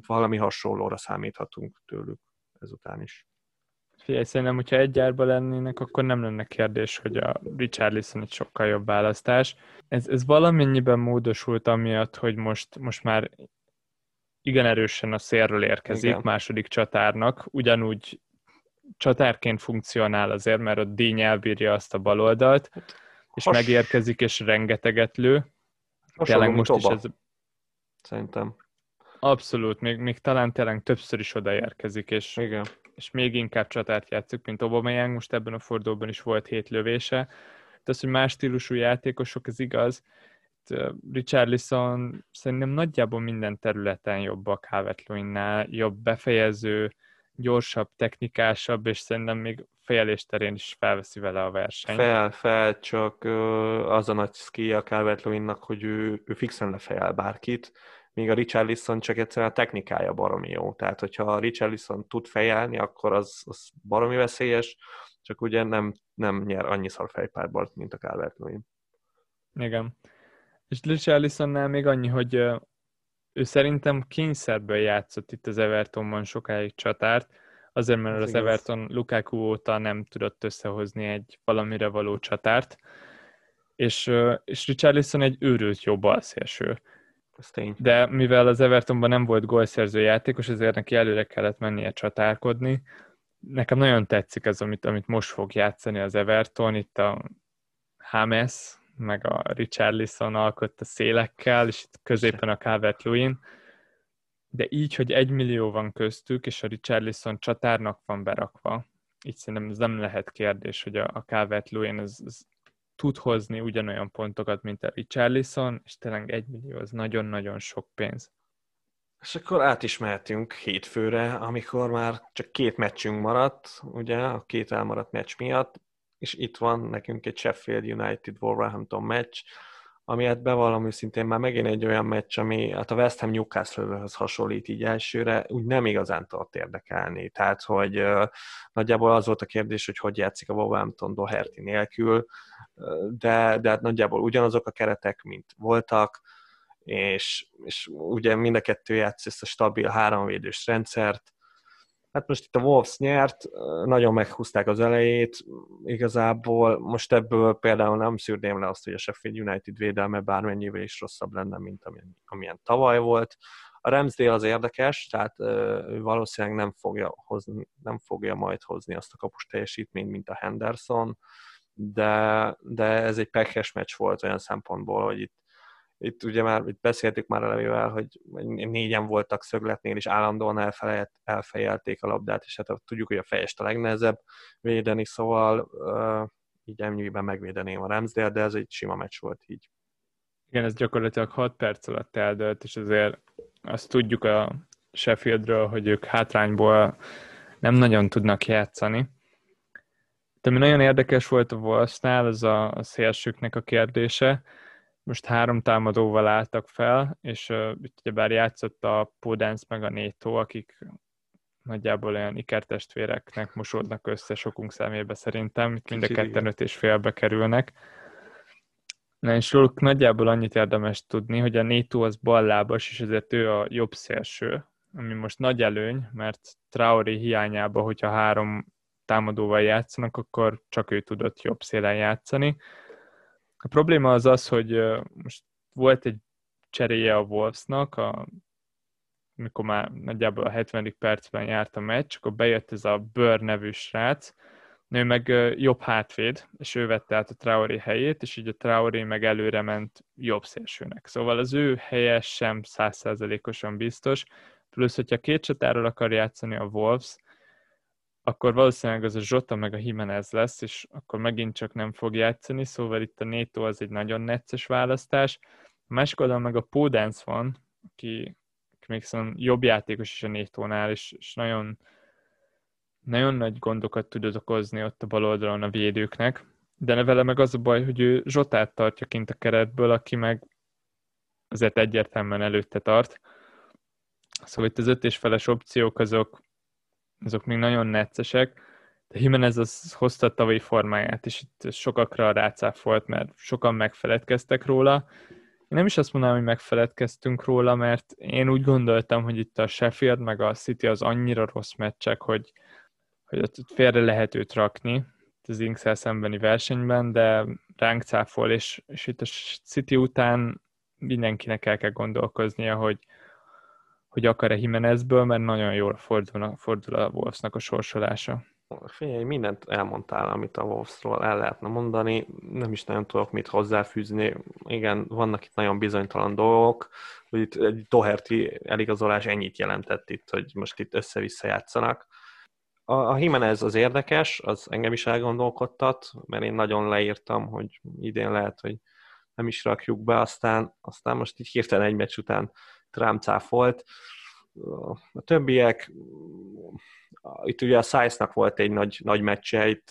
valami hasonlóra számíthatunk tőlük ezután is. Figyelj, szerintem, hogyha egy gyárba lennének, akkor nem lenne kérdés, hogy a Richarlison egy sokkal jobb választás. Ez valamennyiben módosult amiatt, hogy most már igen erősen a szélről érkezik, igen. Második csatárnak, ugyanúgy csatárként funkcionál azért, mert a Díny elbírja azt a baloldalt, és megérkezik, és rengeteget lő. Tényleg most is ez... Szerintem. Abszolút, még talán tényleg többször is odaérkezik, és még inkább csatárt játszik, mint Aubameyang, most ebben a fordulóban is volt 7 lövése. De az, hogy más stílusú játékosok, ez igaz. Richarlison szerintem nagyjából minden területen jobb a Calvert-Lewinnál, jobb befejező, gyorsabb, technikásabb, és szerintem még fejelés terén is felveszi vele a versenyt. Csak az a nagy szkíja a Calvert-Lewinnak, hogy ő fixen lefejel bárkit, míg a Richarlison csak egyszerűen a technikája baromi jó. Tehát, hogyha a Richarlison tud fejelni, akkor az baromi veszélyes, csak ugye nem nyer annyiszor fejpárban, mint a Calvert-Lewin. Igen. És Richarlisonnál még annyi, hogy ő szerintem kényszerből játszott itt az Evertonban sokáig csatárt, azért mert az Everton Lukaku óta nem tudott összehozni egy valamire való csatárt, és Richarlison egy őrült jó balszélső. De mivel az Evertonban nem volt gólszerző játékos, ezért neki előre kellett mennie csatárkodni. Nekem nagyon tetszik az, amit most fog játszani az Everton, itt a James, meg a Richarlison alkotta szélekkel, és itt középen a Calvert-Lewin. De így, hogy 1 millió van köztük, és a Richarlison csatárnak van berakva, így szerintem ez nem lehet kérdés, hogy a Calvert-Lewin az tud hozni ugyanolyan pontokat, mint a Richarlison, és tényleg 1 millió az nagyon-nagyon sok pénz. És akkor át is mehetünk hétfőre, amikor már csak 2 meccsünk maradt, ugye, a 2 elmaradt meccs miatt, és itt van nekünk egy Sheffield United Wolverhampton meccs, ami hát bevallom őszintén már megint egy olyan meccs, ami hát a West Ham Newcastle-höz hasonlít így elsőre, úgy nem igazán tudott érdekelni. Tehát, hogy nagyjából az volt a kérdés, hogy hogy játszik a Wolverhampton Doherty nélkül, de hát nagyjából ugyanazok a keretek, mint voltak, és ugye mind a kettő játsz ezt a stabil 3-védős rendszert. Hát most itt a Wolves nyert, nagyon meghúzták az elejét, igazából most ebből például nem szűrném le azt, hogy a Sheffield United védelme bármennyivel is rosszabb lenne, mint amilyen tavaly volt. A Ramsdale az érdekes, tehát ő valószínűleg nem fogja majd hozni azt a kapus teljesítményt, mint a Henderson, de ez egy pekhes meccs volt olyan szempontból, hogy itt ugye már itt beszéltük már elővel, hogy 4-en voltak szögletnél, és állandóan elfejelték a labdát, és hát tudjuk, hogy a fejest a legnehezebb védeni, szóval így ennyiben megvédeném a Ramsdale, de ez egy sima meccs volt így. Igen, ez gyakorlatilag 6 perc alatt eldőlt, és azért azt tudjuk a Sheffieldről, hogy ők hátrányból nem nagyon tudnak játszani. De ami nagyon érdekes volt a Wolvesnál, az a szélsőknek a kérdése. Most 3 támadóval álltak fel, és ugyebár játszott a Podence meg a Neto, akik nagyjából olyan ikertestvéreknek mosódnak össze sokunk szemébe szerintem, itt mind a 2,5-be kerülnek. Na és róluk nagyjából annyit érdemes tudni, hogy a Neto az ballábas, és ezért ő a jobb szélső, ami most nagy előny, mert Traoré hiányában, hogyha 3 támadóval játszanak, akkor csak ő tudott jobb szélen játszani. A probléma az, hogy most volt egy cseréje a Wolvesnak, amikor már nagyjából a 70. percben járt a meccs, akkor bejött ez a Bőr nevű srác, ő meg jobb hátvéd, és ő vette át a Traoré helyét, és így a Traoré meg előre ment jobb szélsőnek. Szóval az ő helye sem 100%-osan biztos, plusz, hogyha 2 csatáról akar játszani a Wolves, akkor valószínűleg az a Zsota meg a Jimenez lesz, és akkor megint csak nem fog játszani, szóval itt a Neto az egy nagyon necces választás. A másik oldalon meg a Podence van, aki még szóval jobb játékos is a Netonál, és nagyon, nagyon nagy gondokat tudod okozni ott a bal oldalon a védőknek, de vele meg az a baj, hogy ő Zsotát tartja kint a keretből, aki meg azért egyértelműen előtte tart. Szóval itt az 5,5-es opciók azok még nagyon neccesek, de Jimenez az hozta a tavalyi formáját, és itt sokakra rácáfolt, mert sokan megfeledkeztek róla. Én nem is azt mondanám, hogy megfeledkeztünk róla, mert én úgy gondoltam, hogy itt a Sheffield meg a City az annyira rossz meccsek, hogy ott félre lehet őt rakni az Inkszel szembeni versenyben, de ránk cáfol, és itt a City után mindenkinek el kell gondolkoznia, hogy akar-e Jimenezből, mert nagyon jól fordul a Wolvesnak a sorsolása. Figyelj, mindent elmondtál, amit a Wolvesról el lehetne mondani, nem is nagyon tudok mit hozzáfűzni. Igen, vannak itt nagyon bizonytalan dolgok, hogy itt egy Doherty eligazolás ennyit jelentett itt, hogy most itt össze-vissza játszanak. A Jimenez az érdekes, az engem is elgondolkodtat, mert én nagyon leírtam, hogy idén lehet, hogy nem is rakjuk be, aztán most így hirtelen egy meccs után rám cáfolt. A többiek, itt ugye a Sainznak volt egy nagy meccse, itt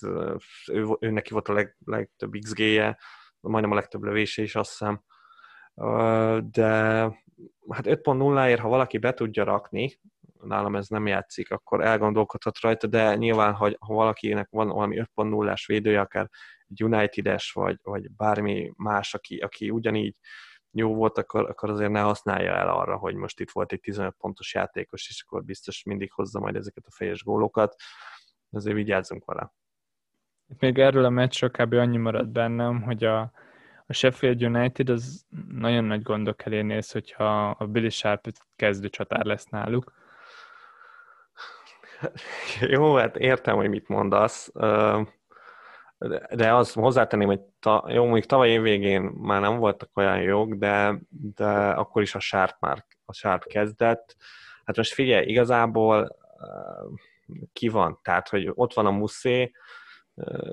ő neki volt a legtöbb XG-je, majdnem a legtöbb lövése is, azt hiszem. De hát 5.0-ért, ha valaki be tudja rakni, nálam ez nem játszik, akkor elgondolkodhat rajta, de nyilván, ha valakinek van valami 5.0-ás védője, akár United-es, vagy bármi más, aki ugyanígy jó volt, akkor azért ne használja el arra, hogy most itt volt egy 15 pontos játékos, és akkor biztos mindig hozza majd ezeket a fejes gólokat. Azért vigyázzunk vele. Még erről a meccsről kb. Annyi maradt bennem, hogy a Sheffield United az nagyon nagy gondok elé néz, hogyha a Billy Sharp kezdő csatár lesz náluk. Jó, hát értem, hogy mit mondasz. De azt hozzátenném, hogy jó, mondjuk tavaly év végén már nem voltak olyan jók, de akkor is a Sharp kezdett. Hát most figyelj, igazából ki van? Tehát, hogy ott van a Muszé,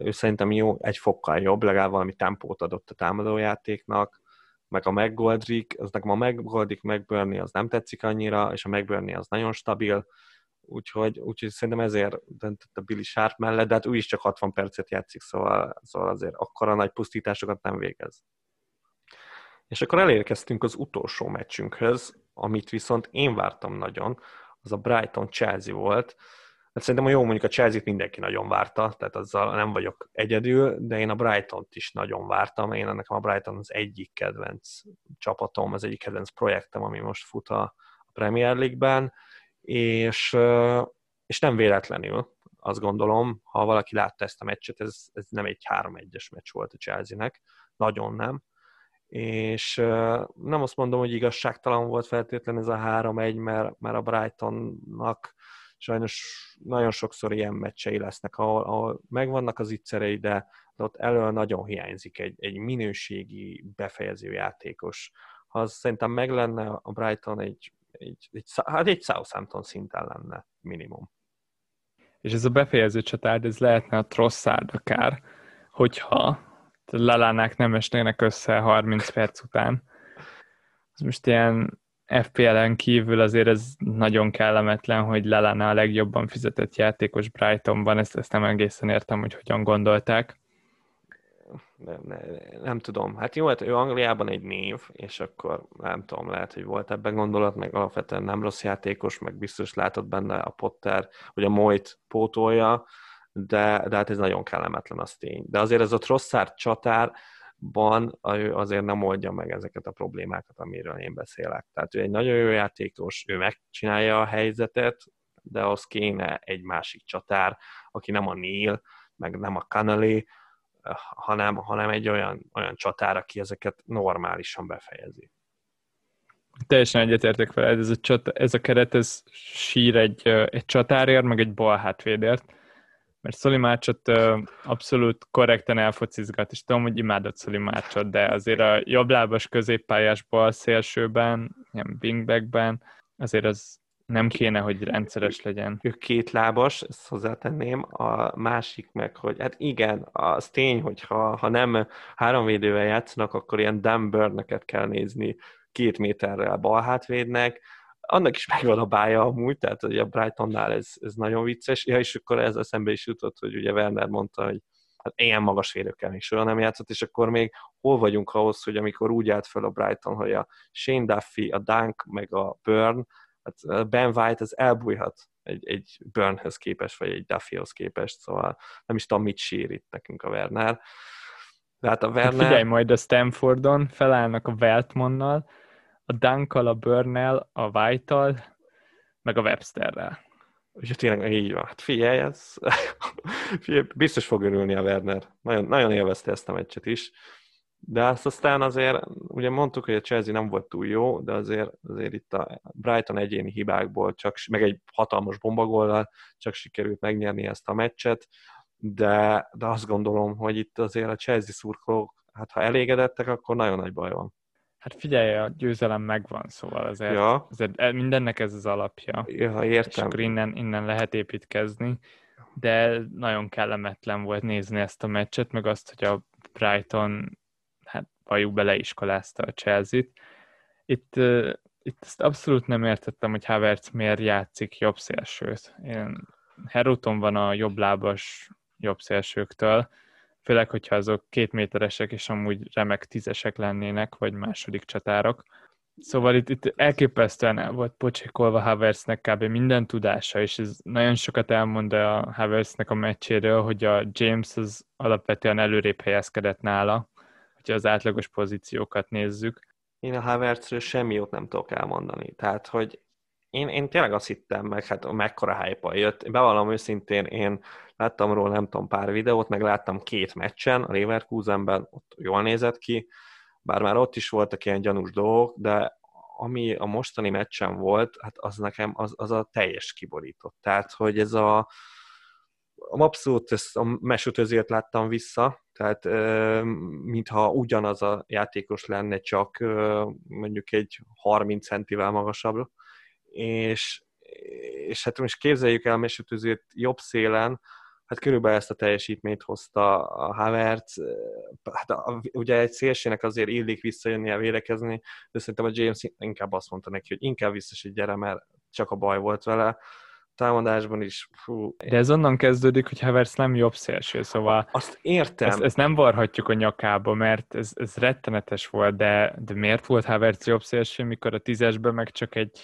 ő szerintem jó, egy fokkal jobb, legalább valami tempót adott a támadójátéknak, meg a McGoldrick, az nekem a McGoldrick, McBurney az nem tetszik annyira, és a McBurney az nagyon stabil, úgyhogy szerintem ezért döntött a Billy Sharp mellett, de hát ő is csak 60 percet játszik, szóval azért akkora nagy pusztításokat nem végez. És akkor elérkeztünk az utolsó meccsünkhöz, amit viszont én vártam nagyon, az a Brighton-Chelsea volt. Hát szerintem jó, mondjuk a Chelsea-t mindenki nagyon várta, tehát azzal nem vagyok egyedül, de én a Brightont is nagyon vártam. Én nekem a Brighton az egyik kedvenc csapatom, az egyik kedvenc projektem, ami most fut a Premier League-ben, és nem véletlenül, azt gondolom, ha valaki látta ezt a meccset, ez nem egy 3-1-es meccs volt a Chelsea-nek, nagyon nem. És nem azt mondom, hogy igazságtalan volt feltétlenül ez a 3-1, mert a Brightonnak sajnos nagyon sokszor ilyen meccsei lesznek, ahol megvannak az ittszerei, de ott elől nagyon hiányzik egy minőségi befejező játékos. Ha az szerintem meg lenne, a Brighton egy Southampton szinten lenne minimum. És ez a befejező csatár, ez lehetne a Trossard akár, hogyha Lalánák nem esnének össze 30 perc után. Ez most ilyen FPL-en kívül azért ez nagyon kellemetlen, hogy Lallana a legjobban fizetett játékos Brightonban, ezt nem egészen értem, hogy hogyan gondolták. Nem tudom. Hát jó, hát ő Angliában egy név, és akkor nem tudom, lehet, hogy volt ebben gondolat, meg alapvetően nem rossz játékos, meg biztos látott benne a Potter, hogy a Moyt pótolja, de hát ez nagyon kellemetlen, az tény. De azért ez a Trossard csatár, azért nem oldja meg ezeket a problémákat, amiről én beszélek. Tehát ő egy nagyon jó játékos, ő megcsinálja a helyzetet, de az kéne egy másik csatár, aki nem a Neil, meg nem a Canelé, hanem egy olyan csatár, aki ezeket normálisan befejezi. Teljesen egyetértek vele, ez a keret, ez sír egy csatárért, meg egy bal hátvédért. Mert Szolimácsot abszolút korrekten elfocizgat, és tudom, hogy imádott Szolimácsot, de azért a jobblábas középpályás bal szélsőben, ilyen wingbackben, azért az nem kéne, hogy rendszeres legyen. Ő kétlábas, ezt hozzátenném, a másik meg, hogy hát igen, az tény, hogy ha nem háromvédővel játszanak, akkor ilyen Dunburneket kell nézni 2 méterrel bal hátvédnek, annak is megvan a bája amúgy, tehát ugye a Brightonnál ez nagyon vicces. Ja, és akkor ez eszembe is jutott, hogy ugye Werner mondta, hogy hát ilyen magas védőkkel még soha nem játszott, és akkor még hol vagyunk ahhoz, hogy amikor úgy állt fel a Brighton, hogy a Shane Duffy, a Dunk, meg a Burn, hát Ben White az elbújhat egy Burnhöz képest, vagy egy Duffyhoz képest, szóval nem is tudom, mit sír itt nekünk a Werner. De hát a Werner... Hát figyelj, majd a Stanfordon felállnak a Weltmannal, a Dunkkal, a Burnell, a White-tal, meg a Websterrel. Úgyhogy tényleg így van. Hát figyelj, biztos fog örülni a Werner. Nagyon, nagyon élvezte ezt a meccset is. De azt aztán azért, ugye mondtuk, hogy a Chelsea nem volt túl jó, de azért itt a Brighton egyéni hibákból, meg egy hatalmas bombagollal csak sikerült megnyerni ezt a meccset, de azt gondolom, hogy itt azért a Chelsea szurkolók, hát ha elégedettek, akkor nagyon nagy baj van. Hát figyelj, a győzelem megvan, szóval azért mindennek ez az alapja. Ja, értem. És akkor innen lehet építkezni, de nagyon kellemetlen volt nézni ezt a meccset, meg azt, hogy a Brighton, hát valljuk be, leiskolázta a Chelsea-t. Itt ezt abszolút nem értettem, hogy Havertz miért játszik jobb szélsőt. Herúton van a jobblábas jobb szélsőktől, főleg, hogyha azok 2 méteresek, és amúgy remek 10-esek lennének, vagy második csatárok. Szóval itt elképesztően el volt pocsékolva Havertznek kb. Minden tudása, és ez nagyon sokat elmond a Havertznek a meccséről, hogy a James az alapvetően előrébb helyezkedett nála, hogyha az átlagos pozíciókat nézzük. én a Havertzről semmi ott nem tudok elmondani. Tehát, hogy én tényleg azt hittem, meg hát mekkora hype-a jött. Bevallom őszintén, én láttam róla nem tudom pár videót, meg láttam két meccsen, a Leverkusenben ott jól nézett ki, bár már ott is voltak ilyen gyanús dolgok, de ami a mostani meccsen volt, hát az nekem, az a teljes kiborított. Tehát, hogy ez abszolút ezt a mesutőzőt láttam vissza, tehát mintha ugyanaz a játékos lenne, csak mondjuk egy 30 centivel magasabb, és hát most képzeljük el a mesutőzőt jobb szélen, hát körülbelül ezt a teljesítményt hozta a Havertz, hát ugye egy szélsének azért illik visszajönni, elvédekezni, de szerintem a James inkább azt mondta neki, hogy inkább visszasígyere, mert csak a baj volt vele, támadásban is. Fú. De ez onnan kezdődik, hogy Havertz nem jobb szélső, szóval azt értem. Ezt nem varhatjuk a nyakába, mert ez rettenetes volt, de miért volt Havertz jobb szélső, mikor a 10-esben meg csak egy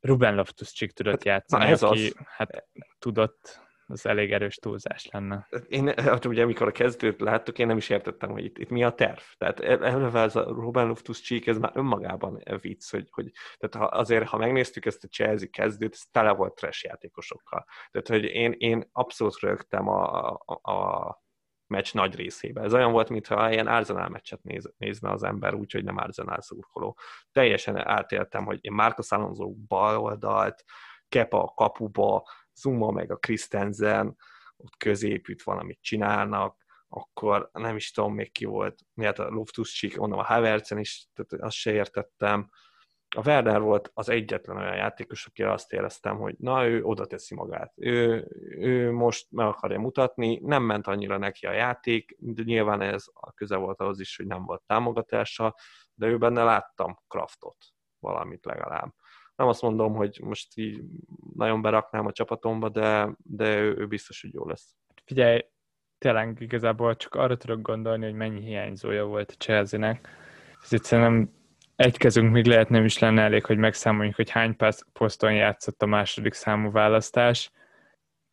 Ruben Loftus-Cheek tudott játszani, hát, aki hát, tudott, az elég erős túlzás lenne. Én, ugye amikor a kezdőt láttuk, én nem is értettem, hogy itt mi a terv. Tehát eleve ez a Ruben Loftus-Cheek, ez már önmagában vicc, hogy tehát azért, ha megnéztük ezt a Chelsea kezdőt, ez tele volt trash játékosokkal. Tehát, hogy én abszolút rögtem a meccs nagy részébe. Ez olyan volt, mintha ilyen Arsenal meccset nézne az ember, úgyhogy nem Arsenal szurkoló. Teljesen átéltem, hogy én Marcos Alonso bal oldalt, Kepa a kapuba, Zuma meg a Christensen, ott középütt valamit csinálnak, akkor nem is tudom még ki volt, hát a Loftus-Cheek, onnan a Havertzen is, tehát azt se értettem. A Werner volt az egyetlen olyan játékos, akire azt éreztem, hogy na, ő oda teszi magát. Ő most meg akarja mutatni, nem ment annyira neki a játék, de nyilván ez köze volt ahhoz is, hogy nem volt támogatása, de ő benne láttam Kraftot, valamit legalább. Nem azt mondom, hogy most így nagyon beraknám a csapatomba, de ő biztos, hogy jó lesz. Figyelj, tényleg igazából csak arra tudok gondolni, hogy mennyi hiányzója volt a Chelsea-nek. Ezért szerintem egy kezünk még lehet nem is lenne elég, hogy megszámoljuk, hogy hány poszton játszott a második számú választás.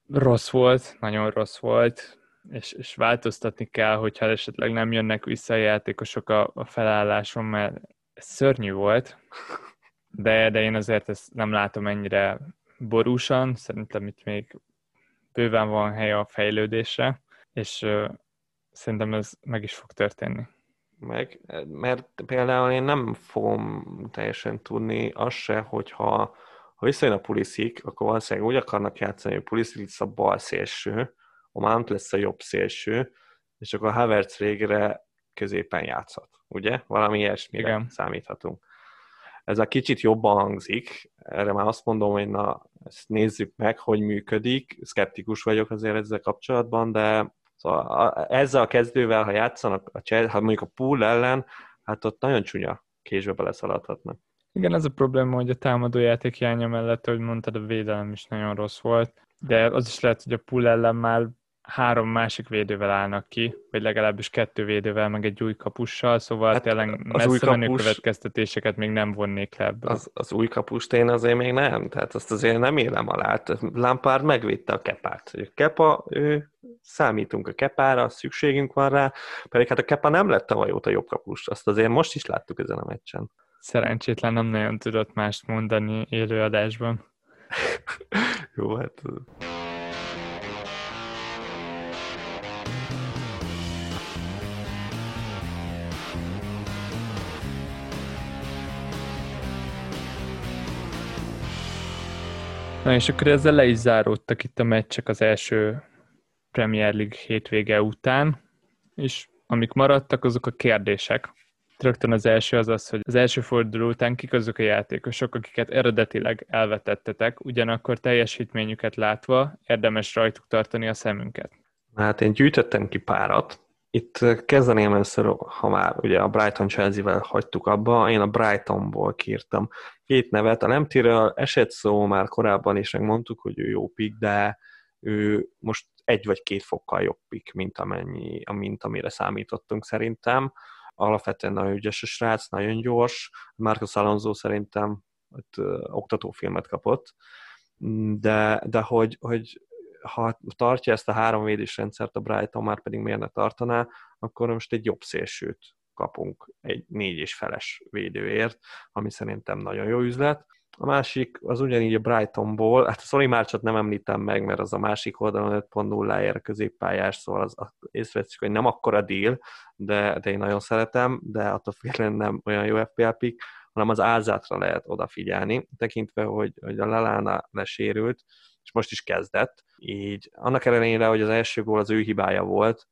Rossz volt, nagyon rossz volt, és változtatni kell, hogyha esetleg nem jönnek vissza a játékosok a felálláson, mert ez szörnyű volt. De én azért ezt nem látom ennyire borúsan, szerintem itt még bőven van hely a fejlődésre, és szerintem ez meg is fog történni. Mert például én nem fogom teljesen tudni azt se, hogyha visszajön a Pulisic, akkor valószínűleg úgy akarnak játszani, hogy Pulisic a bal szélső, a Mount lesz a jobb szélső, és akkor a Havertz végre középen játszhat, ugye? Valami ilyesmire számíthatunk. Ez a kicsit jobban hangzik, erre már azt mondom, hogy na, ezt nézzük meg, hogy működik, szkeptikus vagyok azért ezzel kapcsolatban, de szóval ezzel a kezdővel, ha játszanak, ha mondjuk a Pool ellen, hát ott nagyon csúnya késbe beleszaladhatnak. Igen, ez a probléma, hogy a támadójáték hiánya mellett, ahogy mondtad, a védelem is nagyon rossz volt, de az is lehet, hogy a Pool ellen már 3 másik védővel állnak ki, vagy legalábbis 2 védővel, meg egy új kapussal, szóval hát tényleg messze menő következtetéseket még nem vonnék le ebből. Az új kapust én azért még nem, tehát azt azért nem élem alá. Lampard megvédte a Kepát. Kepa, számítunk a Kepára, szükségünk van rá, pedig hát a Kepa nem lett tavaly óta jobb kapus, azt azért most is láttuk ezen a meccsen. Szerencsétlen nem nagyon tudott mást mondani élőadásban. Jó, hát... Na és akkor ezzel le is záródtak itt a meccsek az első Premier League hétvége után, és amik maradtak, azok a kérdések. Rögtön az első az az, hogy az első forduló után kik azok a játékosok, akiket eredetileg elvetettetek, ugyanakkor teljesítményüket látva érdemes rajtuk tartani a szemünket. Hát én gyűjtöttem ki párat. Itt kezdeném először, ha már ugye a Brighton-Chelsea-vel hagytuk abba, én a Brightonból kiírtam 2 nevet. A Lemtiről esett szó már korábban, és megmondtuk, hogy ő jó pick, de ő most 1 vagy 2 fokkal jobb pick, mint amire számítottunk szerintem. Alapvetően nagyon ügyes a srác, nagyon gyors. Marcos Alonso szerintem ott, oktatófilmet kapott, de hogy ha tartja ezt a 3 védésrendszert a Brighton, már pedig miért ne tartaná, akkor most egy jobb szélsőt kapunk egy 4,5-es védőért, ami szerintem nagyon jó üzlet. A másik az ugyanígy a Brightonból, hát a Szoli Márcsot nem említem meg, mert az a másik oldalon 5.0-áért középpályás, szóval az észrevetszik, hogy nem akkora deal, de én nagyon szeretem, de attól függetlenül nem olyan jó FPL pick, hanem az Ázátra lehet odafigyelni, tekintve, hogy a Lallana lesérült, és most is kezdett, így annak ellenére, hogy az első gól az ő hibája volt,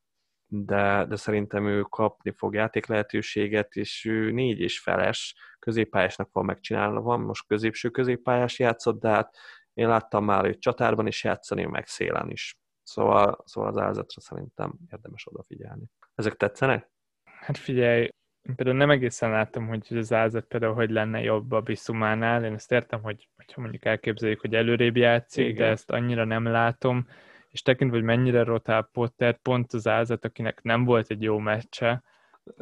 de szerintem ő kapni fog játék lehetőséget, és ő 4,5-es középpályásnak van megcsinálva, van most középső középpályás játszott, de hát én láttam már őt csatárban is játszani, meg szélen is. Szóval az Ázátra szerintem érdemes odafigyelni. Ezek tetszenek? Hát figyelj, például nem egészen láttam, hogy az Ázat például hogy lenne jobb a Bissumánál. Én ezt értem, hogy ha mondjuk elképzeljük, hogy előrébb játszik, igen, de ezt annyira nem látom. És tekintve, hogy mennyire rotál Potter, pont az Ázat, akinek nem volt egy jó meccse.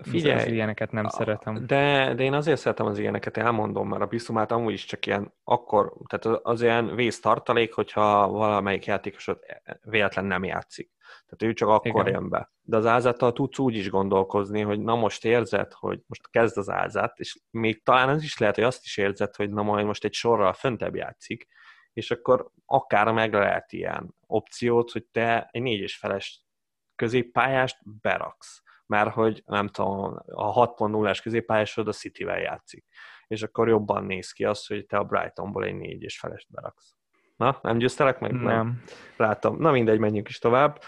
Figyelj, az ilyeneket nem szeretem. De én azért szeretem az ilyeneket, elmondom, mert a Bissumát amúgy is csak ilyen akkor, tehát az ilyen vésztartalék, hogyha valamelyik játékosod véletlen nem játszik. Tehát ő csak akkor jön be. De az Ázáttal tudsz úgy is gondolkozni, hogy na most érzed, hogy most kezd az Ázát, és még talán az is lehet, hogy azt is érzed, hogy na majd most egy sorral föntebb játszik, és akkor akár meg lehet ilyen opciót, hogy te egy 4,5-es középpályást beraksz. Már hogy nem tudom, a 6.0-es középpályásod a Cityvel játszik. És akkor jobban néz ki az, hogy te a Brightonból egy 4,5-est beraksz. Na, nem győztelek meg? Nem. Látom. Na mindegy, menjünk is tovább.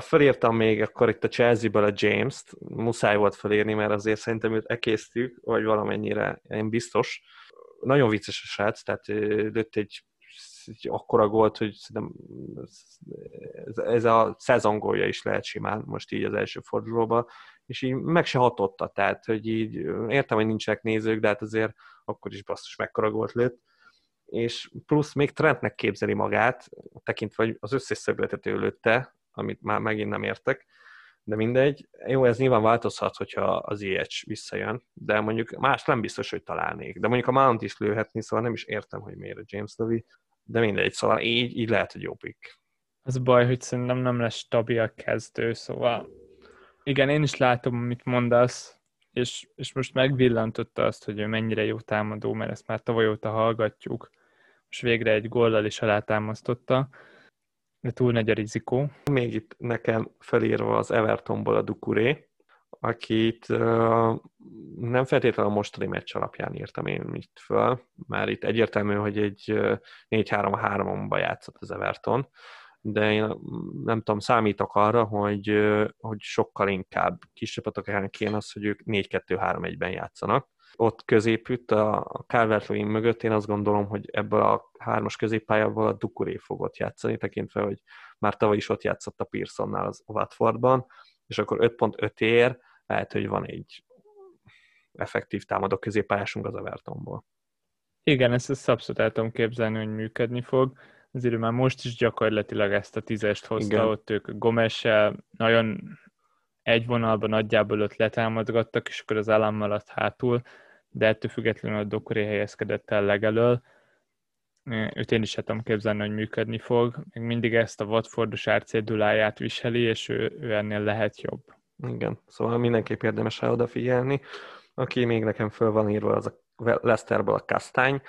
Fölírtam még akkor itt a Chelsea-ből a James-t. Muszáj volt fölírni, mert azért szerintem őt ekésztük, vagy valamennyire, én biztos. Nagyon vicces a srác, tehát lőtt egy akkora gólt, hogy szerintem ez a szezongolja is lehet simán, most így az első fordulóban, és így meg se hatotta, tehát hogy így értem, hogy nincsenek nézők, de hát azért akkor is basszus mekkora gólt lőtt, és plusz még Trentnek képzeli magát, tekintve, hogy az összes szögletet ő lőtte, amit már megint nem értek, de mindegy. Jó, ez nyilván változhat, hogyha az IH visszajön, de mondjuk más nem biztos, hogy találnék. De mondjuk a Mount is lőhetni, szóval nem is értem, hogy miért a James lövi, de mindegy, szóval így lehet, hogy jobbik. Az baj, hogy szerintem nem lesz stabil a kezdő, szóval igen, én is látom, amit mondasz, és most megvillantotta azt, hogy ő mennyire jó támadó, mert ezt már tavaly óta hallgatjuk, most végre egy góllal is alátámasztotta, de túl nagy a rizikó. Még itt nekem felírva az Evertonból a Dukuré, akit nem feltétlenül a mostani meccs alapján írtam én itt föl, már itt egyértelmű, hogy egy 4-3-3-ba játszott az Everton, de én nem tudom, számítok arra, hogy sokkal inkább kis csapatok kéne az, hogy ők 4-2-3-1-ben játszanak. Ott középütt a Calvert-Lewin mögött én azt gondolom, hogy ebből a hármas középpályával a Dukuré fogott játszani, tekintve, hogy már tavaly is ott játszott a Pearsonnál az Watfordban, és akkor 5.5-ér lehet, hogy van egy effektív támadó középpályásunk az Evertonból. Igen, ezt abszolút el tudom képzelni, hogy működni fog. Azért már most is gyakorlatilag ezt a 10-est hozta, igen, ott ők Gomes-sel nagyon egy vonalban nagyjából ott letámadgattak, és akkor az állam maradt hátul, de ettől függetlenül a Dukuré helyezkedett el legelől. Őt én is el tudom képzelni, hogy működni fog. Még mindig ezt a Watfordos árcéduláját viseli, és ő ennél lehet jobb. Igen, szóval mindenképp érdemes el odafigyelni. Aki még nekem föl van írva, az a Leicesterból a Kastány.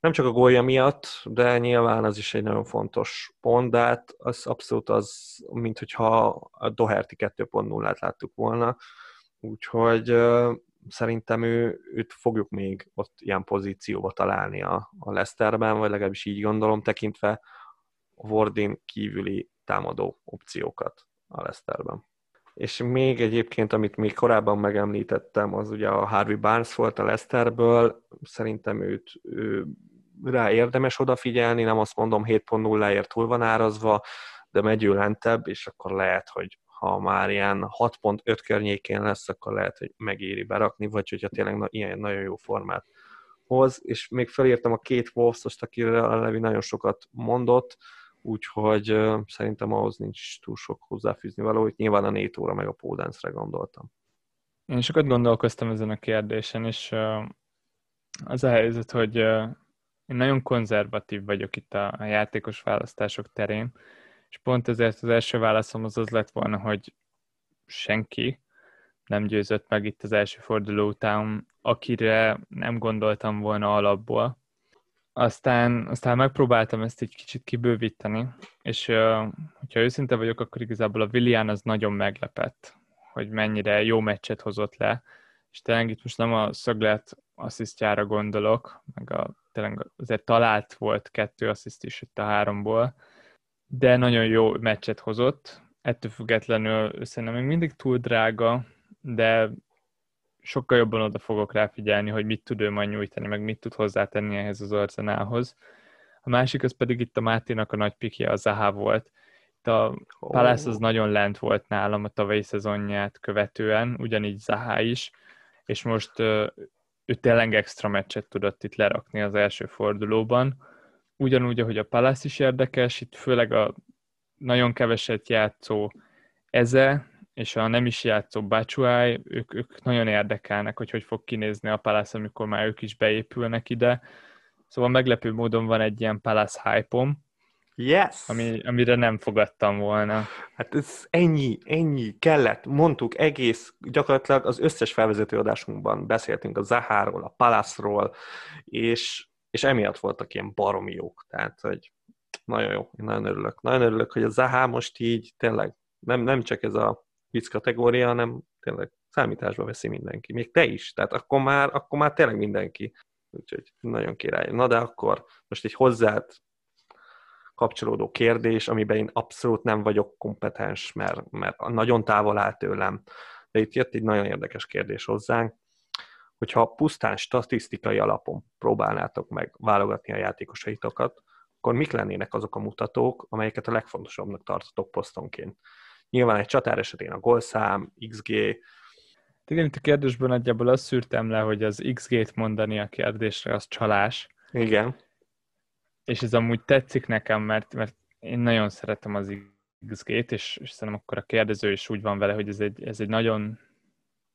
Nem csak a gólja miatt, de nyilván az is egy nagyon fontos pont, de hát az abszolút az, mint hogyha a Doherty 2.0-át láttuk volna. Úgyhogy szerintem őt fogjuk még ott ilyen pozícióba találni a Leicesterben, vagy legalábbis így gondolom, tekintve a Wardin kívüli támadó opciókat a Leicesterben. És még egyébként, amit még korábban megemlítettem, az ugye a Harvey Barnes volt a Leicesterből, szerintem őt rá érdemes odafigyelni, nem azt mondom 7.0-ért túl van árazva, de megy ő lentebb, és akkor lehet, hogy ha már ilyen 6.5 környékén lesz, akkor lehet, hogy megéri berakni, vagy hogyha tényleg ilyen nagyon jó formát hoz, és még felírtam a két Wolves-ost, akire a Levi nagyon sokat mondott, úgyhogy szerintem ahhoz nincs túl sok hozzáfűzni való, itt nyilván a Netóra meg a Podence-re gondoltam. Én sokat gondolkoztam ezen a kérdésen, és az a helyzet, hogy én nagyon konzervatív vagyok itt a játékos választások terén, és pont ezért az első válaszom az lett volna, hogy senki, nem győzött meg itt az első forduló után, akire nem gondoltam volna alapból. Aztán megpróbáltam ezt egy kicsit kibővíteni, és hogyha őszinte vagyok, akkor igazából a Willian az nagyon meglepett, hogy mennyire jó meccset hozott le, és tényleg itt most nem a szöglet asszisztjára gondolok, meg tényleg azért talált volt 2 assziszt is itt a 3-ból, de nagyon jó meccset hozott, ettől függetlenül szerintem még mindig túl drága, de sokkal jobban oda fogok rá figyelni, hogy mit tud ő majd nyújtani, meg mit tud hozzátenni ehhez az Arsenalhoz. A másik az pedig itt a Máténak a nagy pikje, a Zaha volt. Itt a Palace az nagyon lent volt nálam a tavalyi szezonját követően, ugyanígy Zaha is, és most ő tényleg extra meccset tudott itt lerakni az első fordulóban. Ugyanúgy, ahogy a Palace is érdekes, itt főleg a nagyon keveset játszó Eze, és a nem is játszó Batshuayi, ők nagyon érdekelnek, hogy fog kinézni a Palace, amikor már ők is beépülnek ide. Szóval meglepő módon van egy ilyen Palace hype-om, yes, amire nem fogadtam volna. Hát ez ennyi kellett, mondtuk egész, gyakorlatilag az összes felvezető adásunkban beszéltünk a Zaháról, a Palace-ról, és emiatt voltak ilyen baromi jók. Tehát, hogy nagyon jó, én nagyon örülök, hogy a Zaha most így tényleg nem csak ez a vicc kategória, hanem tényleg számításba veszi mindenki. Még te is, tehát akkor már tényleg mindenki. Úgyhogy nagyon király. Na de akkor most egy hozzád kapcsolódó kérdés, amiben én abszolút nem vagyok kompetens, mert nagyon távol áll tőlem. De itt jött egy nagyon érdekes kérdés hozzánk, hogyha pusztán statisztikai alapon próbálnátok meg válogatni a játékosaitokat, akkor mik lennének azok a mutatók, amelyeket a legfontosabbnak tartotok posztonként? Nyilván egy csatár esetén a gólszám, XG. Igen, itt a kérdésben nagyjából azt szűrtem le, hogy az XG-t mondani a kérdésre, az csalás. Igen. És ez amúgy tetszik nekem, mert én nagyon szeretem az XG-t, és szerintem akkor a kérdező is úgy van vele, hogy ez egy nagyon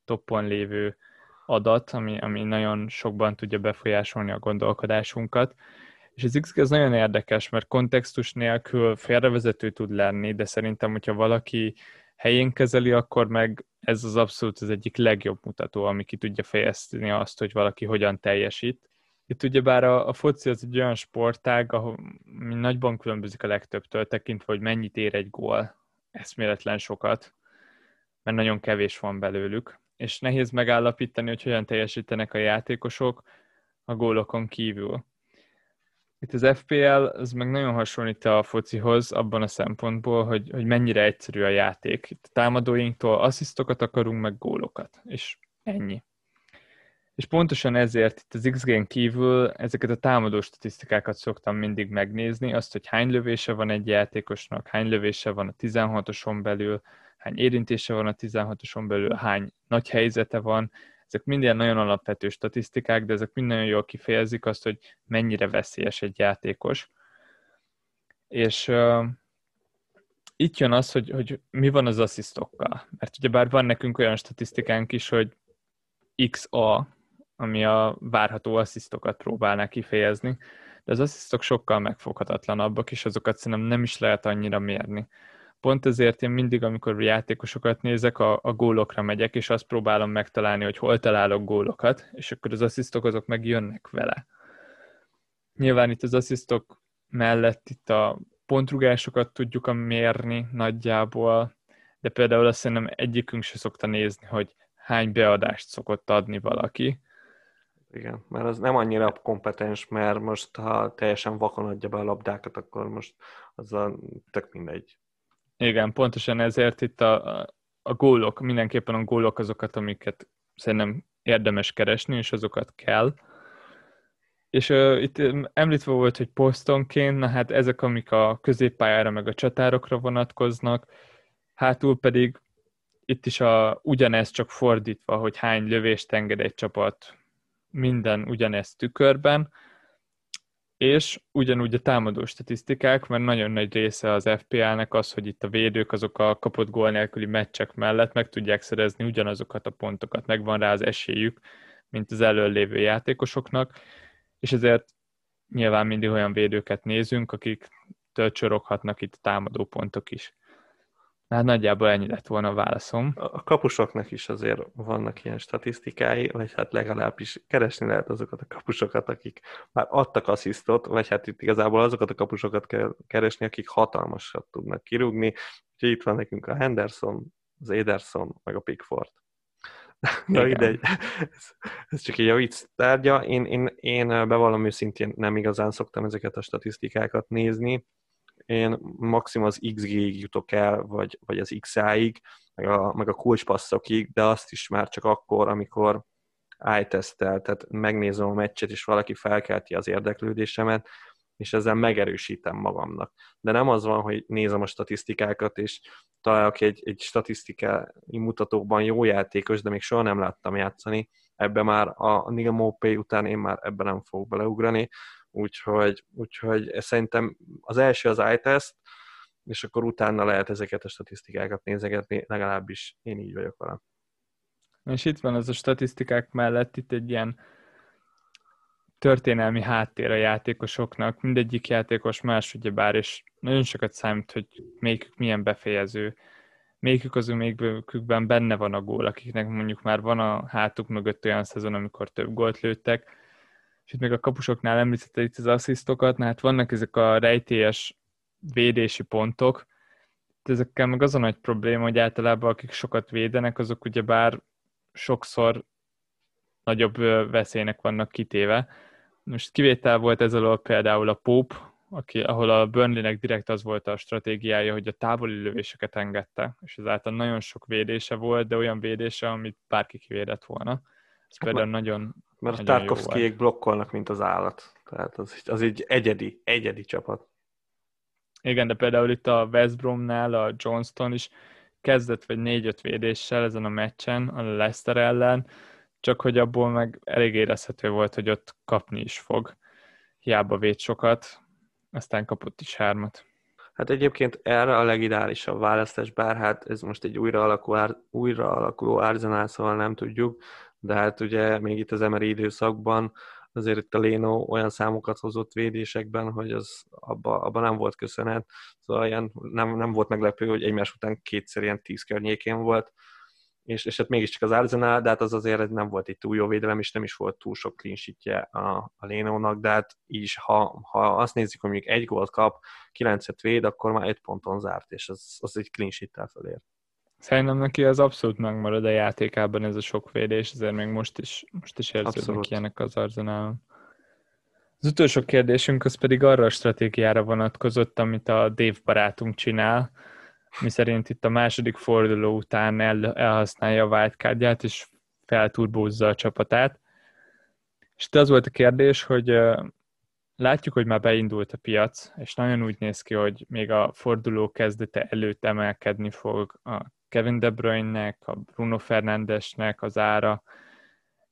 toppon lévő adat, ami nagyon sokban tudja befolyásolni a gondolkodásunkat. És az XG az nagyon érdekes, mert kontextus nélkül félrevezető tud lenni, de szerintem, hogyha valaki helyén kezeli, akkor meg ez az abszolút az egyik legjobb mutató, ami ki tudja fejezni azt, hogy valaki hogyan teljesít. Itt ugyebár a foci az egy olyan sportág, ami nagyban különbözik a legtöbbtől, tekintve, hogy mennyit ér egy gól, eszméletlen sokat, mert nagyon kevés van belőlük, és nehéz megállapítani, hogy hogyan teljesítenek a játékosok a gólokon kívül. Itt az FPL, az meg nagyon hasonlít a focihoz abban a szempontból, hogy mennyire egyszerű a játék. Itt a támadóinktól asszisztokat akarunk, meg gólokat, és ennyi. És pontosan ezért itt az XG-n kívül ezeket a támadó statisztikákat szoktam mindig megnézni, azt, hogy hány lövése van egy játékosnak, hány lövése van a 16-oson belül, hány érintése van a 16-oson belül, hány nagy helyzete van. Ezek minden nagyon alapvető statisztikák, de ezek mind nagyon jól kifejezik azt, hogy mennyire veszélyes egy játékos. És itt jön az, hogy mi van az asszisztokkal. Mert ugyebár van nekünk olyan statisztikánk is, hogy XA, ami a várható asszisztokat próbálná kifejezni, de az asszisztok sokkal megfoghatatlanabbak, és azokat szerintem nem is lehet annyira mérni. Pont ezért én mindig, amikor játékosokat nézek, a gólokra megyek, és azt próbálom megtalálni, hogy hol találok gólokat, és akkor az asszisztok azok meg jönnek vele. Nyilván itt az asszisztok mellett itt a pontrugásokat tudjuk mérni nagyjából, de például azt szerintem egyikünk se szokta nézni, hogy hány beadást szokott adni valaki. Igen, mert az nem annyira kompetens, mert most ha teljesen vakon adja be a labdákat, akkor most azzal tök mindegy. Igen, pontosan ezért itt a gólok, mindenképpen a gólok azokat, amiket szerintem érdemes keresni, és azokat kell. És itt említve volt, hogy posztonként, na hát ezek, amik a középpályára meg a csatárokra vonatkoznak, hátul pedig itt is ugyanez csak fordítva, hogy hány lövést enged egy csapat, minden ugyanez tükörben, és ugyanúgy a támadó statisztikák, mert nagyon nagy része az FPL-nek az, hogy itt a védők azok a kapott gól nélküli meccsek mellett meg tudják szerezni ugyanazokat a pontokat, megvan rá az esélyük, mint az elől lévő játékosoknak, és ezért nyilván mindig olyan védőket nézünk, akik töltsoroghatnak itt a támadó pontok is. Hát nagyjából ennyi lett volna a válaszom. A kapusoknak is azért vannak ilyen statisztikái, vagy hát legalábbis keresni lehet azokat a kapusokat, akik már adtak asszisztot, vagy hát itt igazából azokat a kapusokat kell keresni, akik hatalmasat tudnak kirúgni. Úgyhogy itt van nekünk a Henderson, az Ederson, meg a Pickford. Na idegy, ez csak így a vicc tárgya. Én bevallom őszintén nem igazán szoktam ezeket a statisztikákat nézni. Én maximum az XG-ig jutok el, vagy az XA-ig, meg a kulcspasszokig, de azt is már csak akkor, amikor eye-tesztel, tehát megnézem a meccset, és valaki felkelti az érdeklődésemet, és ezzel megerősítem magamnak. De nem az van, hogy nézem a statisztikákat, és találok egy statisztikai mutatókban jó játékos, de még soha nem láttam játszani. Ebben már a Niga Mopé után én már ebben nem fogok beleugrani, úgyhogy szerintem az első az eye-test, és akkor utána lehet ezeket a statisztikákat nézegetni, legalábbis én így vagyok vele. És itt van az a statisztikák mellett, itt egy ilyen történelmi háttér a játékosoknak, mindegyik játékos más, ugyebár, és nagyon sokat számít, hogy melyikük milyen befejező, melyikükben benne van a gól, akiknek mondjuk már van a hátuk mögött olyan szezon, amikor több gólt lőttek, és itt még a kapusoknál említette itt az asszisztokat, hát vannak ezek a rejtélyes védési pontok, ezekkel meg az a nagy probléma, hogy általában akik sokat védenek, azok ugyebár sokszor nagyobb veszélynek vannak kitéve. Most kivétel volt ez alól például a Pope, ahol a Burnley-nek direkt az volt a stratégiája, hogy a távoli lövéseket engedte, és ezáltal nagyon sok védése volt, de olyan védése, amit bárki kivédett volna. Ez például nagyon... Mert a Tarkovszkijék blokkolnak, mint az állat. Tehát az egy egyedi csapat. Igen, de például itt a West Bromnál a Johnston is kezdett vagy 4-5 védéssel ezen a meccsen, a Leicester ellen, csak hogy abból meg elég érezhető volt, hogy ott kapni is fog. Hiába véd sokat, aztán kapott is 3-at. Hát egyébként erre a legideálisabb választás, bár hát ez most egy újra alakuló Arsenal, szóval nem tudjuk, de hát ugye még itt az Emery időszakban azért itt a Leno olyan számokat hozott védésekben, hogy az abban nem volt köszönet, szóval ilyen nem volt meglepő, hogy egymás után kétszer ilyen 10 környékén volt, és hát mégiscsak az Arsenal, de hát az azért nem volt egy túl jó védelem, és nem is volt túl sok clean sheetje a Lenónak, de hát így is, ha azt nézzük, hogy mondjuk egy gólt kap, 9-et véd, akkor már 5 ponton zárt, és az egy clean sheet-tel felért. Szerintem neki az abszolút megmarad a játékában ez a sok védés, ezért még most is érződnek ilyenek az Arzenálon. Az utolsó kérdésünk az pedig arra a stratégiára vonatkozott, amit a Dave barátunk csinál, miszerint itt a második forduló után elhasználja a wildcardját, és felturbózza a csapatát. És itt az volt a kérdés, hogy látjuk, hogy már beindult a piac, és nagyon úgy néz ki, hogy még a forduló kezdete előtt emelkedni fog a Kevin De Bruyne-nek, a Bruno Fernandesnek az ára,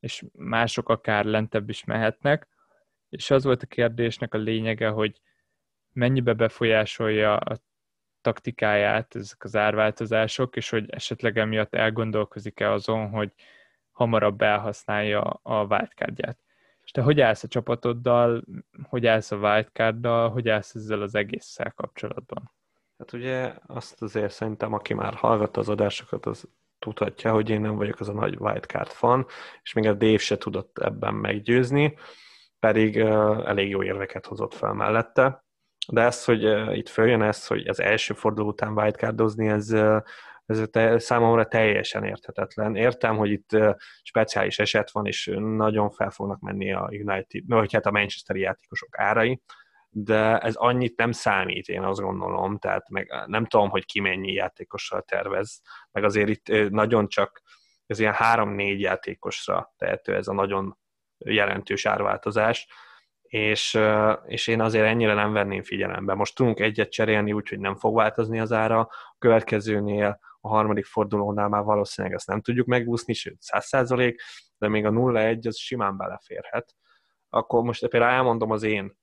és mások akár lentebb is mehetnek. És az volt a kérdésnek a lényege, hogy mennyibe befolyásolja a taktikáját ezek az árváltozások, és hogy esetleg emiatt elgondolkozik-e azon, hogy hamarabb elhasználja a wildcardját. És te hogy állsz a csapatoddal, hogy állsz a wildcarddal, hogy állsz ezzel az egésszel kapcsolatban? Hát ugye azt azért szerintem, aki már hallgatta az adásokat, az tudhatja, hogy én nem vagyok az a nagy wildcard fan, és még a Dave se tudott ebben meggyőzni, pedig elég jó érveket hozott fel mellette. De ez, hogy itt följön ez, hogy az első forduló után wildcardozni, ez számomra teljesen érthetetlen. Értem, hogy itt speciális eset van, és nagyon fel fognak menni a United, vagy hát a manchesteri játékosok árai, de ez annyit nem számít, én azt gondolom, tehát meg nem tudom, hogy ki mennyi játékossal tervez, meg azért itt nagyon csak ez ilyen 3-4 játékosra tehető ez a nagyon jelentős árváltozás, és én azért ennyire nem venném figyelembe. Most tudunk egyet cserélni, úgyhogy nem fog változni az ára, a következőnél, a harmadik fordulónál már valószínűleg ezt nem tudjuk megúszni, sőt 100%, de még a 0-1 az simán beleférhet. Akkor most például elmondom az én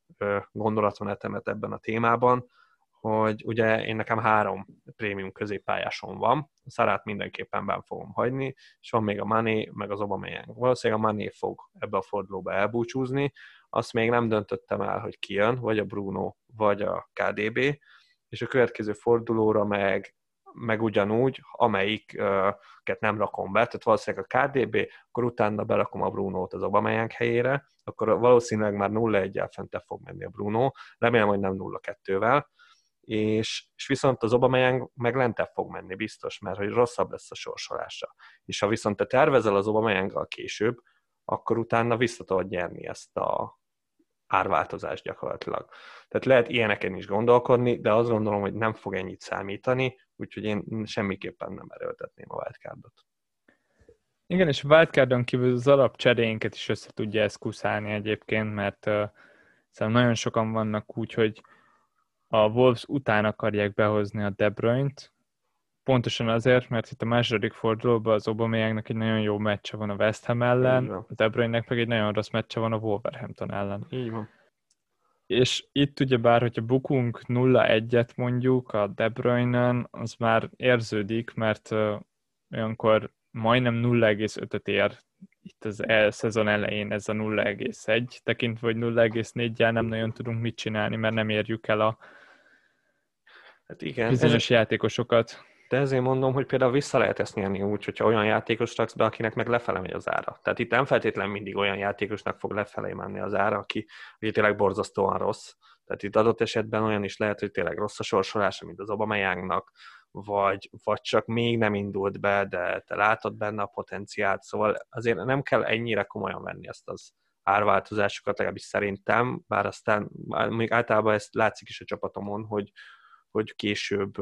gondolatmenetemet ebben a témában, hogy ugye én nekem 3 prémium középpályásom van, a Szarát mindenképpen benn fogom hagyni, és van még a Mané, meg az Aubameyang. Valószínűleg a Mané fog ebbe a fordulóba elbúcsúzni, azt még nem döntöttem el, hogy ki jön, vagy a Bruno, vagy a KDB, és a következő fordulóra meg meg ugyanúgy, amelyiket nem rakom be, tehát valószínűleg a KDB, akkor utána berakom a Brunót az Aubameyang helyére, akkor valószínűleg már 0-1-jel fentebb fog menni a Bruno, remélem, hogy nem 0-2-vel, és viszont az Aubameyang meg lentebb fog menni biztos, mert hogy rosszabb lesz a sorsolása. És ha viszont te tervezel az Aubameyanggal később, akkor utána vissza tudod nyerni ezt a árváltozást gyakorlatilag. Tehát lehet ilyeneken is gondolkodni, de azt gondolom, hogy nem fog ennyit számítani, úgyhogy én semmiképpen nem erőltetném a wildcardot. Igen, és a wildcardon kívül az alapcseréinket is össze tudja ezt kuszálni egyébként, mert szerintem nagyon sokan vannak úgy, hogy a Wolves után akarják behozni a De Bruynt, pontosan azért, mert itt a második fordulóban az Aubameyangnak egy nagyon jó meccse van a West Ham ellen, a De Bruyne-nek meg egy nagyon rossz meccse van a Wolverhampton ellen. Így van. És itt ugyebár, hogyha bukunk 0-1-et mondjuk a De Bruyne-en, az már érződik, mert olyankor majdnem 0,5-öt ér itt az szezon elején ez a 0,1, tekintve, hogy 0,4-jel nem nagyon tudunk mit csinálni, mert nem érjük el a bizonyos játékosokat. De ezért mondom, hogy például vissza lehet ezt nyerni úgy, hogyha olyan játékos raksz be, akinek meg lefele megy az ára. Tehát itt nem feltétlenül mindig olyan játékosnak fog lefelé menni az ára, aki tényleg borzasztóan rossz. Tehát itt adott esetben olyan is lehet, hogy tényleg rossz a sorsolása, mint az Aubameyangnak, vagy csak még nem indult be, de te látod benne a potenciált. Szóval azért nem kell ennyire komolyan venni ezt az árváltozásokat, legalábbis szerintem, bár aztán még általában ezt látszik is a csapatomon, hogy később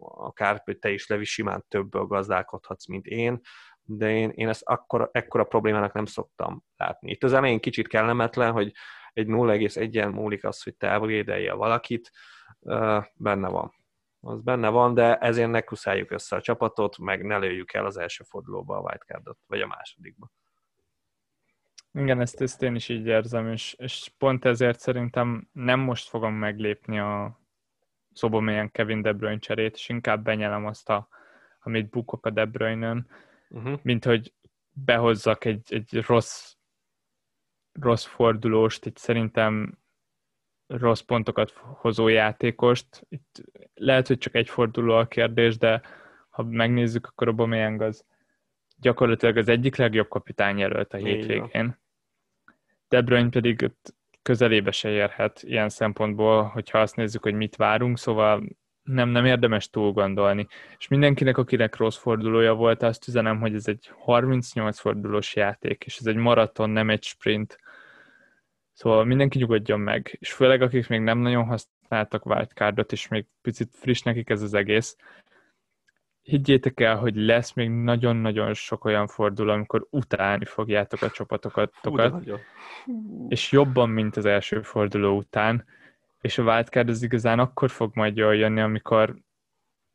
akár te is, Levi, simán többből gazdálkodhatsz, mint én, de én ezt ekkora problémának nem szoktam látni. Itt az elején kicsit kellemetlen, hogy egy 0,1-en múlik az, hogy te elvédelje valakit, benne van. Az benne van, de ezért ne kuszáljuk össze a csapatot, meg ne lőjük el az első fordulóba a wildcardot, vagy a másodikba. Igen, ezt én is így érzem, és pont ezért szerintem nem most fogom meglépni a Aubameyang Kevin De Bruyne cserét, és inkább benyelem azt, amit bukok a De Bruyne-ön, mint hogy behozzak egy rossz fordulóst, itt szerintem rossz pontokat hozó játékost. Itt lehet, hogy csak egy forduló a kérdés, de ha megnézzük, akkor Aubameyang az gyakorlatilag az egyik legjobb kapitány jelölt a hétvégén. De Bruyne pedig közelébe se érhet ilyen szempontból, hogyha azt nézzük, hogy mit várunk, szóval nem érdemes túl gondolni. És mindenkinek, akinek rossz fordulója volt, azt üzenem, hogy ez egy 38 fordulós játék, és ez egy maraton, nem egy sprint. Szóval mindenki nyugodjon meg, és főleg akik még nem nagyon használtak wildcardot, és még picit friss nekik ez az egész, higgyétek el, hogy lesz még nagyon-nagyon sok olyan forduló, amikor utálni fogjátok a csapatokat, és jobban, mint az első forduló után, és a wildcard az igazán akkor fog majd jól jönni, amikor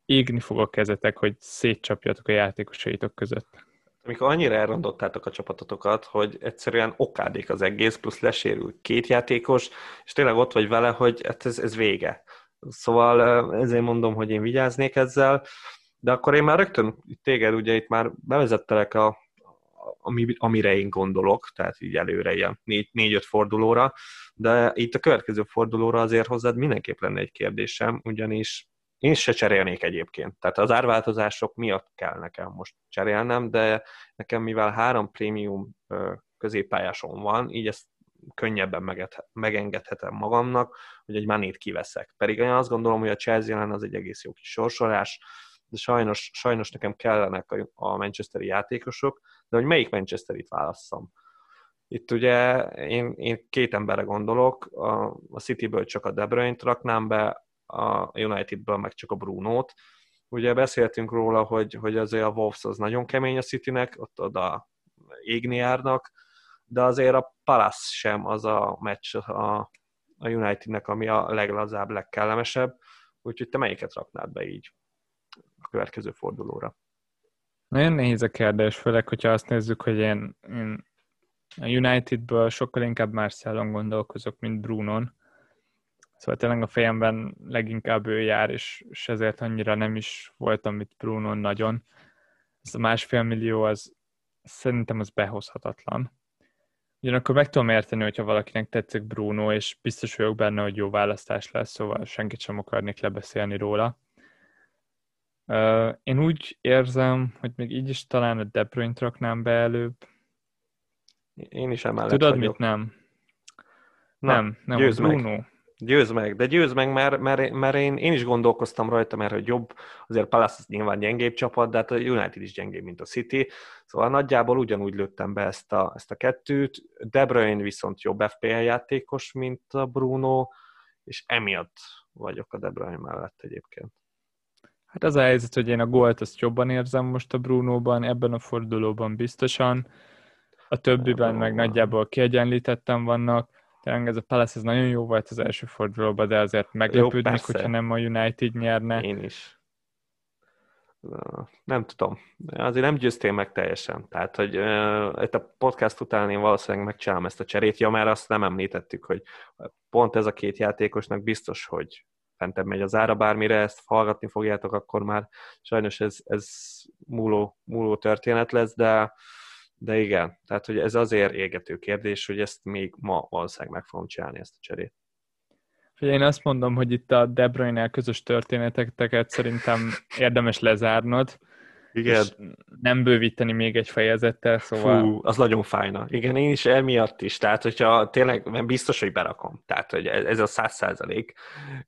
égni fog a kezetek, hogy szétcsapjatok a játékosaitok között. Amikor annyira elrontottátok a csapatotokat, hogy egyszerűen okádék az egész, plusz lesérül két játékos, és tényleg ott vagy vele, hogy ez vége. Szóval ezért mondom, hogy én vigyáznék ezzel, de akkor én már rögtön téged, ugye itt már bevezettelek amire én gondolok, tehát így előre ilyen 4-5 fordulóra, de itt a következő fordulóra azért hozzád mindenképp lenne egy kérdésem, ugyanis én se cserélnék egyébként. Tehát az árváltozások miatt kell nekem most cserélnem, de nekem mivel 3 prémium középpályásom van, így ezt könnyebben megengedhetem magamnak, hogy egy manét kiveszek. Pedig én azt gondolom, hogy a Chelsea ellen az egy egész jó kis sorsolás, de sajnos nekem kellenek a manchesteri játékosok, de hogy melyik manchesterit válasszam. Itt ugye én két emberre gondolok, a Cityből csak a De Bruyne-t raknám be, a Unitedből meg csak a Brunót. Ugye beszéltünk róla, hogy azért a Wolves az nagyon kemény a Citynek, ott oda égni járnak, de azért a Palace sem az a meccs a Unitednek, ami a leglazább, legkellemesebb, úgyhogy te melyiket raknád be így a következő fordulóra? Nagyon nehéz a kérdés, főleg, hogyha azt nézzük, hogy én a Unitedből sokkal inkább Marcellon gondolkozok, mint Brunon. Szóval tényleg a fejemben leginkább ő jár, és ezért annyira nem is voltam itt Brunon nagyon. Ez a 1,5 millió, az szerintem az behozhatatlan. Ugyanakkor meg tudom érteni, hogyha valakinek tetszik Bruno, és biztos vagyok benne, hogy jó választás lesz, szóval senkit sem akarnék lebeszélni róla. Én úgy érzem, hogy még így is talán a De Bruyne-t raknám be előbb. Én is emellett vagyok. Tudod, mit nem? Na, nem, győzd meg. Bruno. Győzd meg, de győzd meg, mert én is gondolkoztam rajta, mert hogy jobb, azért Palace nyilván gyengébb csapat, de hát a United is gyengébb, mint a City, szóval nagyjából ugyanúgy lőttem be ezt a kettőt. De Bruyne viszont jobb FPL játékos, mint a Bruno, és emiatt vagyok a De Bruyne mellett egyébként. Hát az a helyzet, hogy én a gólt azt jobban érzem most a Brunóban, ebben a fordulóban biztosan, a többiben meg nagyjából kiegyenlítettem vannak. Tényleg ez a Palace ez nagyon jó volt az első fordulóban, de azért meglepődnék, hogyha nem a United nyerne. Én is. Nem tudom. Azért nem győztél meg teljesen. Tehát, hogy itt a podcast után én valószínűleg megcsinálom ezt a cserét, ja, mert azt nem említettük, hogy pont ez a két játékosnak biztos, hogy fentebb megy az ára, bármire ezt hallgatni fogjátok, akkor már sajnos ez múló történet lesz, de igen, tehát hogy ez azért égető kérdés, hogy ezt még ma valószínűleg meg fogom csinálni, ezt a cserét. Én azt mondom, hogy itt a De Bruyne-nál közös történeteket szerintem érdemes lezárnod. Igen. És nem bővíteni még egy fejezettel, szóval... Fú, az nagyon fájna. Igen, én is emiatt is. Tehát, hogyha tényleg biztos, hogy berakom. Tehát, hogy ez a 100%,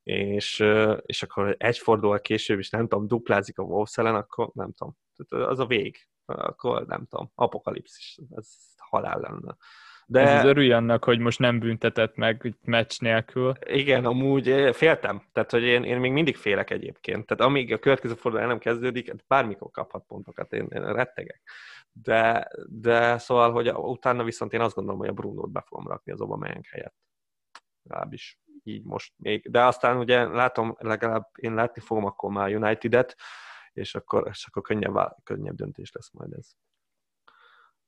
és akkor egy fordulóval később is, nem tudom, duplázik a Wolves ellen, akkor nem tudom. Tehát az a vég. Akkor nem tudom, apokalipszis. Ez halál lenne. De... Ez az örülj annak, hogy most nem büntetett meg meccs nélkül. Igen, amúgy féltem. Tehát, hogy én még mindig félek egyébként. Tehát amíg a következő forduló nem kezdődik, bármikor kaphat pontokat, én rettegek. De szóval, hogy utána viszont én azt gondolom, hogy a Brunót be fogom rakni az Aubameyang helyett. Legalábbis így most még. De aztán ugye látom, legalább én látni fogom akkor már United-et, és akkor könnyebb döntés lesz majd ez.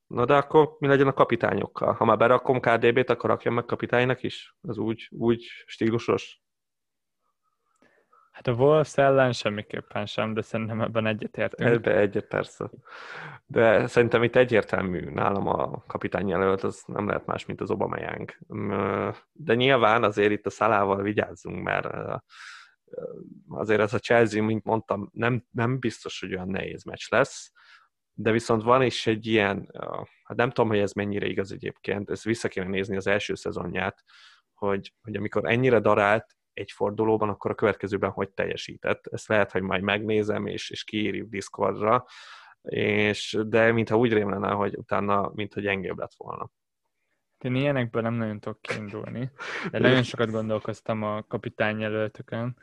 Na de akkor mi legyen a kapitányokkal? Ha már berakom KDB-t, akkor rakjam meg kapitánynak is? Az úgy stílusos? Hát a Wolves ellen semmiképpen sem, de szerintem ebben egyetértünk. Ebben egyet, persze. De szerintem itt egyértelmű, nálam a kapitány jelölt, az nem lehet más, mint az Aubameyang. De nyilván azért itt a Salahval vigyázzunk, mert azért ez a Chelsea, mint mondtam, nem biztos, hogy olyan nehéz meccs lesz, de viszont van is egy ilyen, hát nem tudom, hogy ez mennyire igaz egyébként, ezt vissza kéne nézni az első szezonját, hogy amikor ennyire darált egy fordulóban, akkor a következőben hogy teljesített. Ezt lehet, hogy majd megnézem, és kiírjuk Discordra, de mintha úgy rém lenne, hogy utána mintha gyengébb lett volna. Én ilyenekből nem nagyon tudok kiindulni, de nagyon sokat gondolkoztam a kapitányjelöltökön,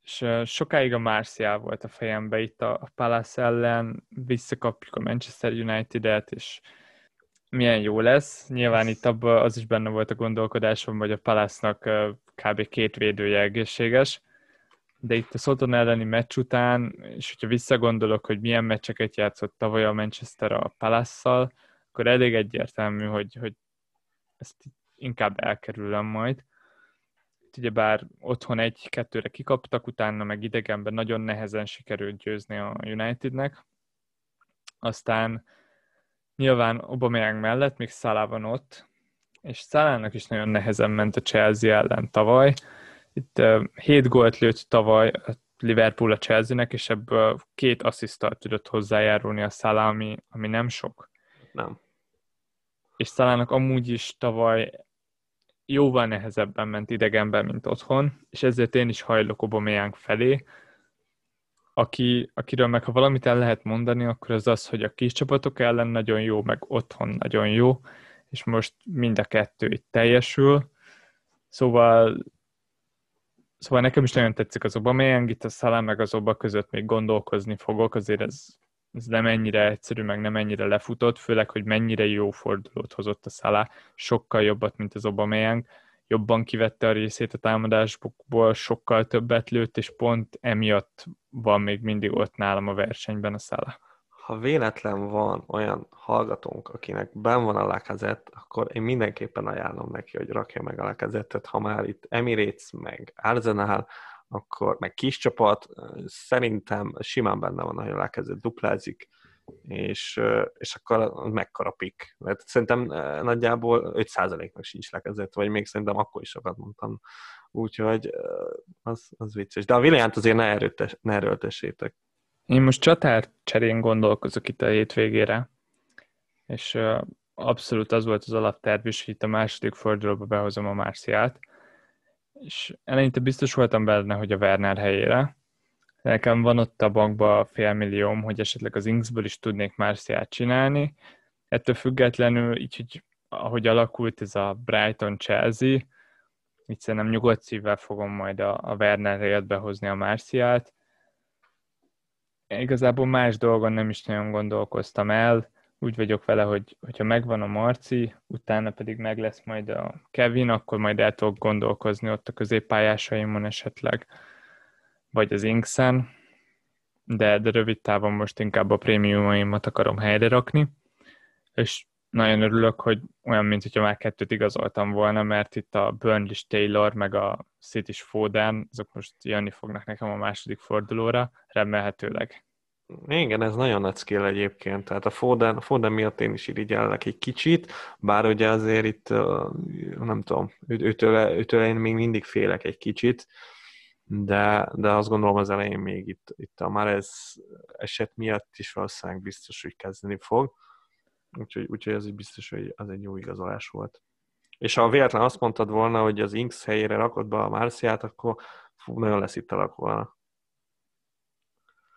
és sokáig a Martial volt a fejembe itt a Palace ellen, visszakapjuk a Manchester United-et, és milyen jó lesz. Nyilván itt abban az is benne volt a gondolkodásom, hogy a Palace-nak kb. 2 védője egészséges, de itt a Soton elleni meccs után, és hogyha visszagondolok, hogy milyen meccseket játszott tavaly a Manchester a Palace-szal, akkor elég egyértelmű, hogy ezt inkább elkerülöm majd. Ugyebár otthon 1-2-re kikaptak, utána meg idegenben nagyon nehezen sikerült győzni a Unitednek. Aztán nyilván Aubameyang mellett még Salah van ott, és Salahnak is nagyon nehezen ment a Chelsea ellen tavaly. Itt 7 gólt lőtt tavaly a Liverpool a Chelsea-nek, és ebből 2 assziszttal tudott hozzájárulni a Salah, ami nem sok. Nem. És Salahnak amúgy is tavaly jóval nehezebben ment idegenben, mint otthon, és ezért én is hajlok Aubameyang felé, akiről meg ha valamit el lehet mondani, akkor az, hogy a kis csapatok ellen nagyon jó, meg otthon nagyon jó, és most mind a kettő itt teljesül. Szóval nekem is nagyon tetszik az Aubameyang, itt a Salah meg az Oba között még gondolkozni fogok, azért ez nem ennyire egyszerű, meg nem ennyire lefutott, főleg, hogy mennyire jó fordulót hozott a Salah, sokkal jobbat, mint az Aubameyang, jobban kivette a részét a támadásból, sokkal többet lőtt, és pont emiatt van még mindig ott nálam a versenyben a Salah. Ha véletlen van olyan hallgatónk, akinek benn van a Lacazette, akkor én mindenképpen ajánlom neki, hogy rakja meg a Lacazette-et, ha már itt Emirates, meg Arsenal, akkor meg kis csapat, szerintem simán benne van, hogy a Lacazette duplázik, és akkor megkarapik. Mert szerintem nagyjából 5%-nak sincs Lacazette, vagy még szerintem akkor is sokat mondtam. Úgyhogy az vicces. De a Williant azért ne erőltessétek. Én most csatárcserén gondolkozok itt a hétvégére, és abszolút az volt az alapterv is, hogy itt a második fordulóba behozom a Marcialt, és eleinte biztos voltam benne, hogy a Werner helyére. Nekem van ott a bankban £500 000, hogy esetleg az Inksből is tudnék Marcialt csinálni. Ettől függetlenül, így, hogy ahogy alakult ez a Brighton-Chelsea, így szerintem nyugodt szívvel fogom majd a Werner helyett behozni a Marcialt. Igazából más dolgon nem is nagyon gondolkoztam el. Úgy vagyok vele, hogyha megvan a Marci, utána pedig meg lesz majd a Kevin, akkor majd el tudok gondolkozni ott a középpályásaimon esetleg, vagy az Inkszen, de rövid távon most inkább a prémiumaimat akarom helyre rakni, és nagyon örülök, hogy olyan, mintha már kettőt igazoltam volna, mert itt a Burnley-s Taylor, meg a City-s Foden, azok most jönni fognak nekem a második fordulóra, remélhetőleg. Igen, ez nagyon nagy skill egyébként, tehát a Foden miatt én is irigyellek egy kicsit, bár ugye azért itt, nem tudom, őtől én még mindig félek egy kicsit, de azt gondolom az elején még itt a Mahrez eset miatt is valószínűleg biztos, hogy kezdeni fog, úgyhogy ez így biztos, hogy az egy jó igazolás volt. És ha véletlen azt mondtad volna, hogy az Inks helyére rakott be a Marcialt, akkor nagyon lesz itt alak volna.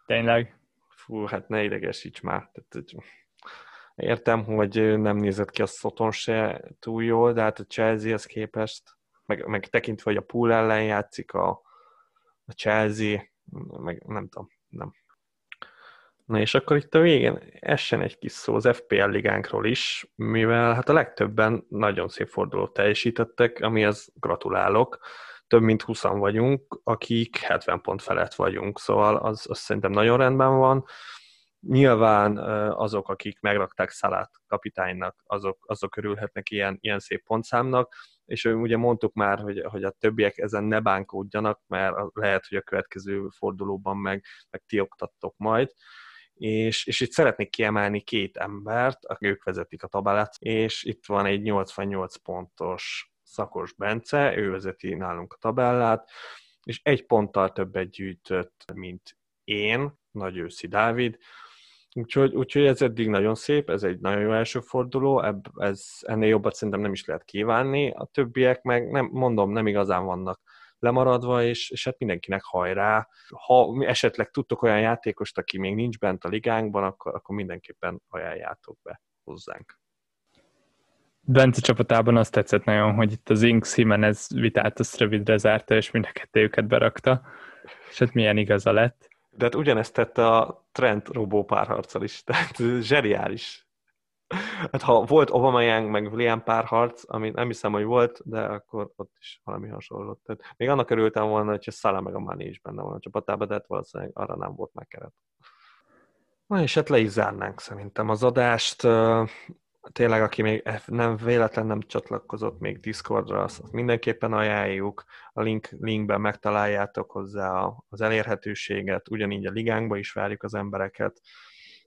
Tényleg? Fú, hát ne idegesíts már. Értem, hogy nem nézett ki a Soton se túl jól, de hát a Chelsea-hez képest, meg tekintve, hogy a Pool ellen játszik a Chelsea, meg nem tudom, nem. Na és akkor itt a végén essen egy kis szó az FPL ligánkról is, mivel hát a legtöbben nagyon szép fordulót teljesítettek, amihez gratulálok. Több mint 20-an vagyunk, akik 70 pont felett vagyunk, szóval az szerintem nagyon rendben van. Nyilván azok, akik megrakták Salát kapitánynak, azok örülhetnek ilyen szép pontszámnak, és ugye mondtuk már, hogy a többiek ezen ne bánkódjanak, mert lehet, hogy a következő fordulóban meg ti oktattok majd. És itt szeretnék kiemelni két embert, akik ők vezetik a tabellát, és itt van egy 88 pontos Szakos Bence, ő vezeti nálunk a tabellát, és egy ponttal többet gyűjtött, mint én, Nagy Őszi Dávid. Úgyhogy ez eddig nagyon szép, ez egy nagyon jó első forduló, ennél jobbat szerintem nem is lehet kívánni, a többiek meg nem igazán vannak lemaradva, és hát mindenkinek hajrá. Ha esetleg tudtok olyan játékost, aki még nincs bent a ligánkban, akkor mindenképpen ajánljátok be hozzánk. Bence csapatában azt tetszett nagyon, hogy itt az Inks Jimenez vitát azt rövidre zárta, és mind a kettőjüket berakta, és hát milyen igaza lett. De hát ugyanezt tette a Trent Robó párharccal is, tehát zseniális. Hát ha volt Aubameyang meg Willian párharc, amit nem hiszem, hogy volt, de akkor ott is valami hasonlott. Tehát még annak örültem volna, hogyha Salah meg a Mané is benne van a csapatában, de hát valószínűleg arra nem volt már keret. Na és hát le is zárnánk szerintem az adást. Tényleg, aki még nem véletlen nem csatlakozott még Discordra, azt mindenképpen ajánljuk. A linkben megtaláljátok hozzá az elérhetőséget, ugyanígy a ligánkba is várjuk az embereket,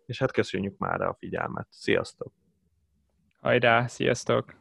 és hát köszönjük már a figyelmet. Sziasztok! Hajrá, sziasztok!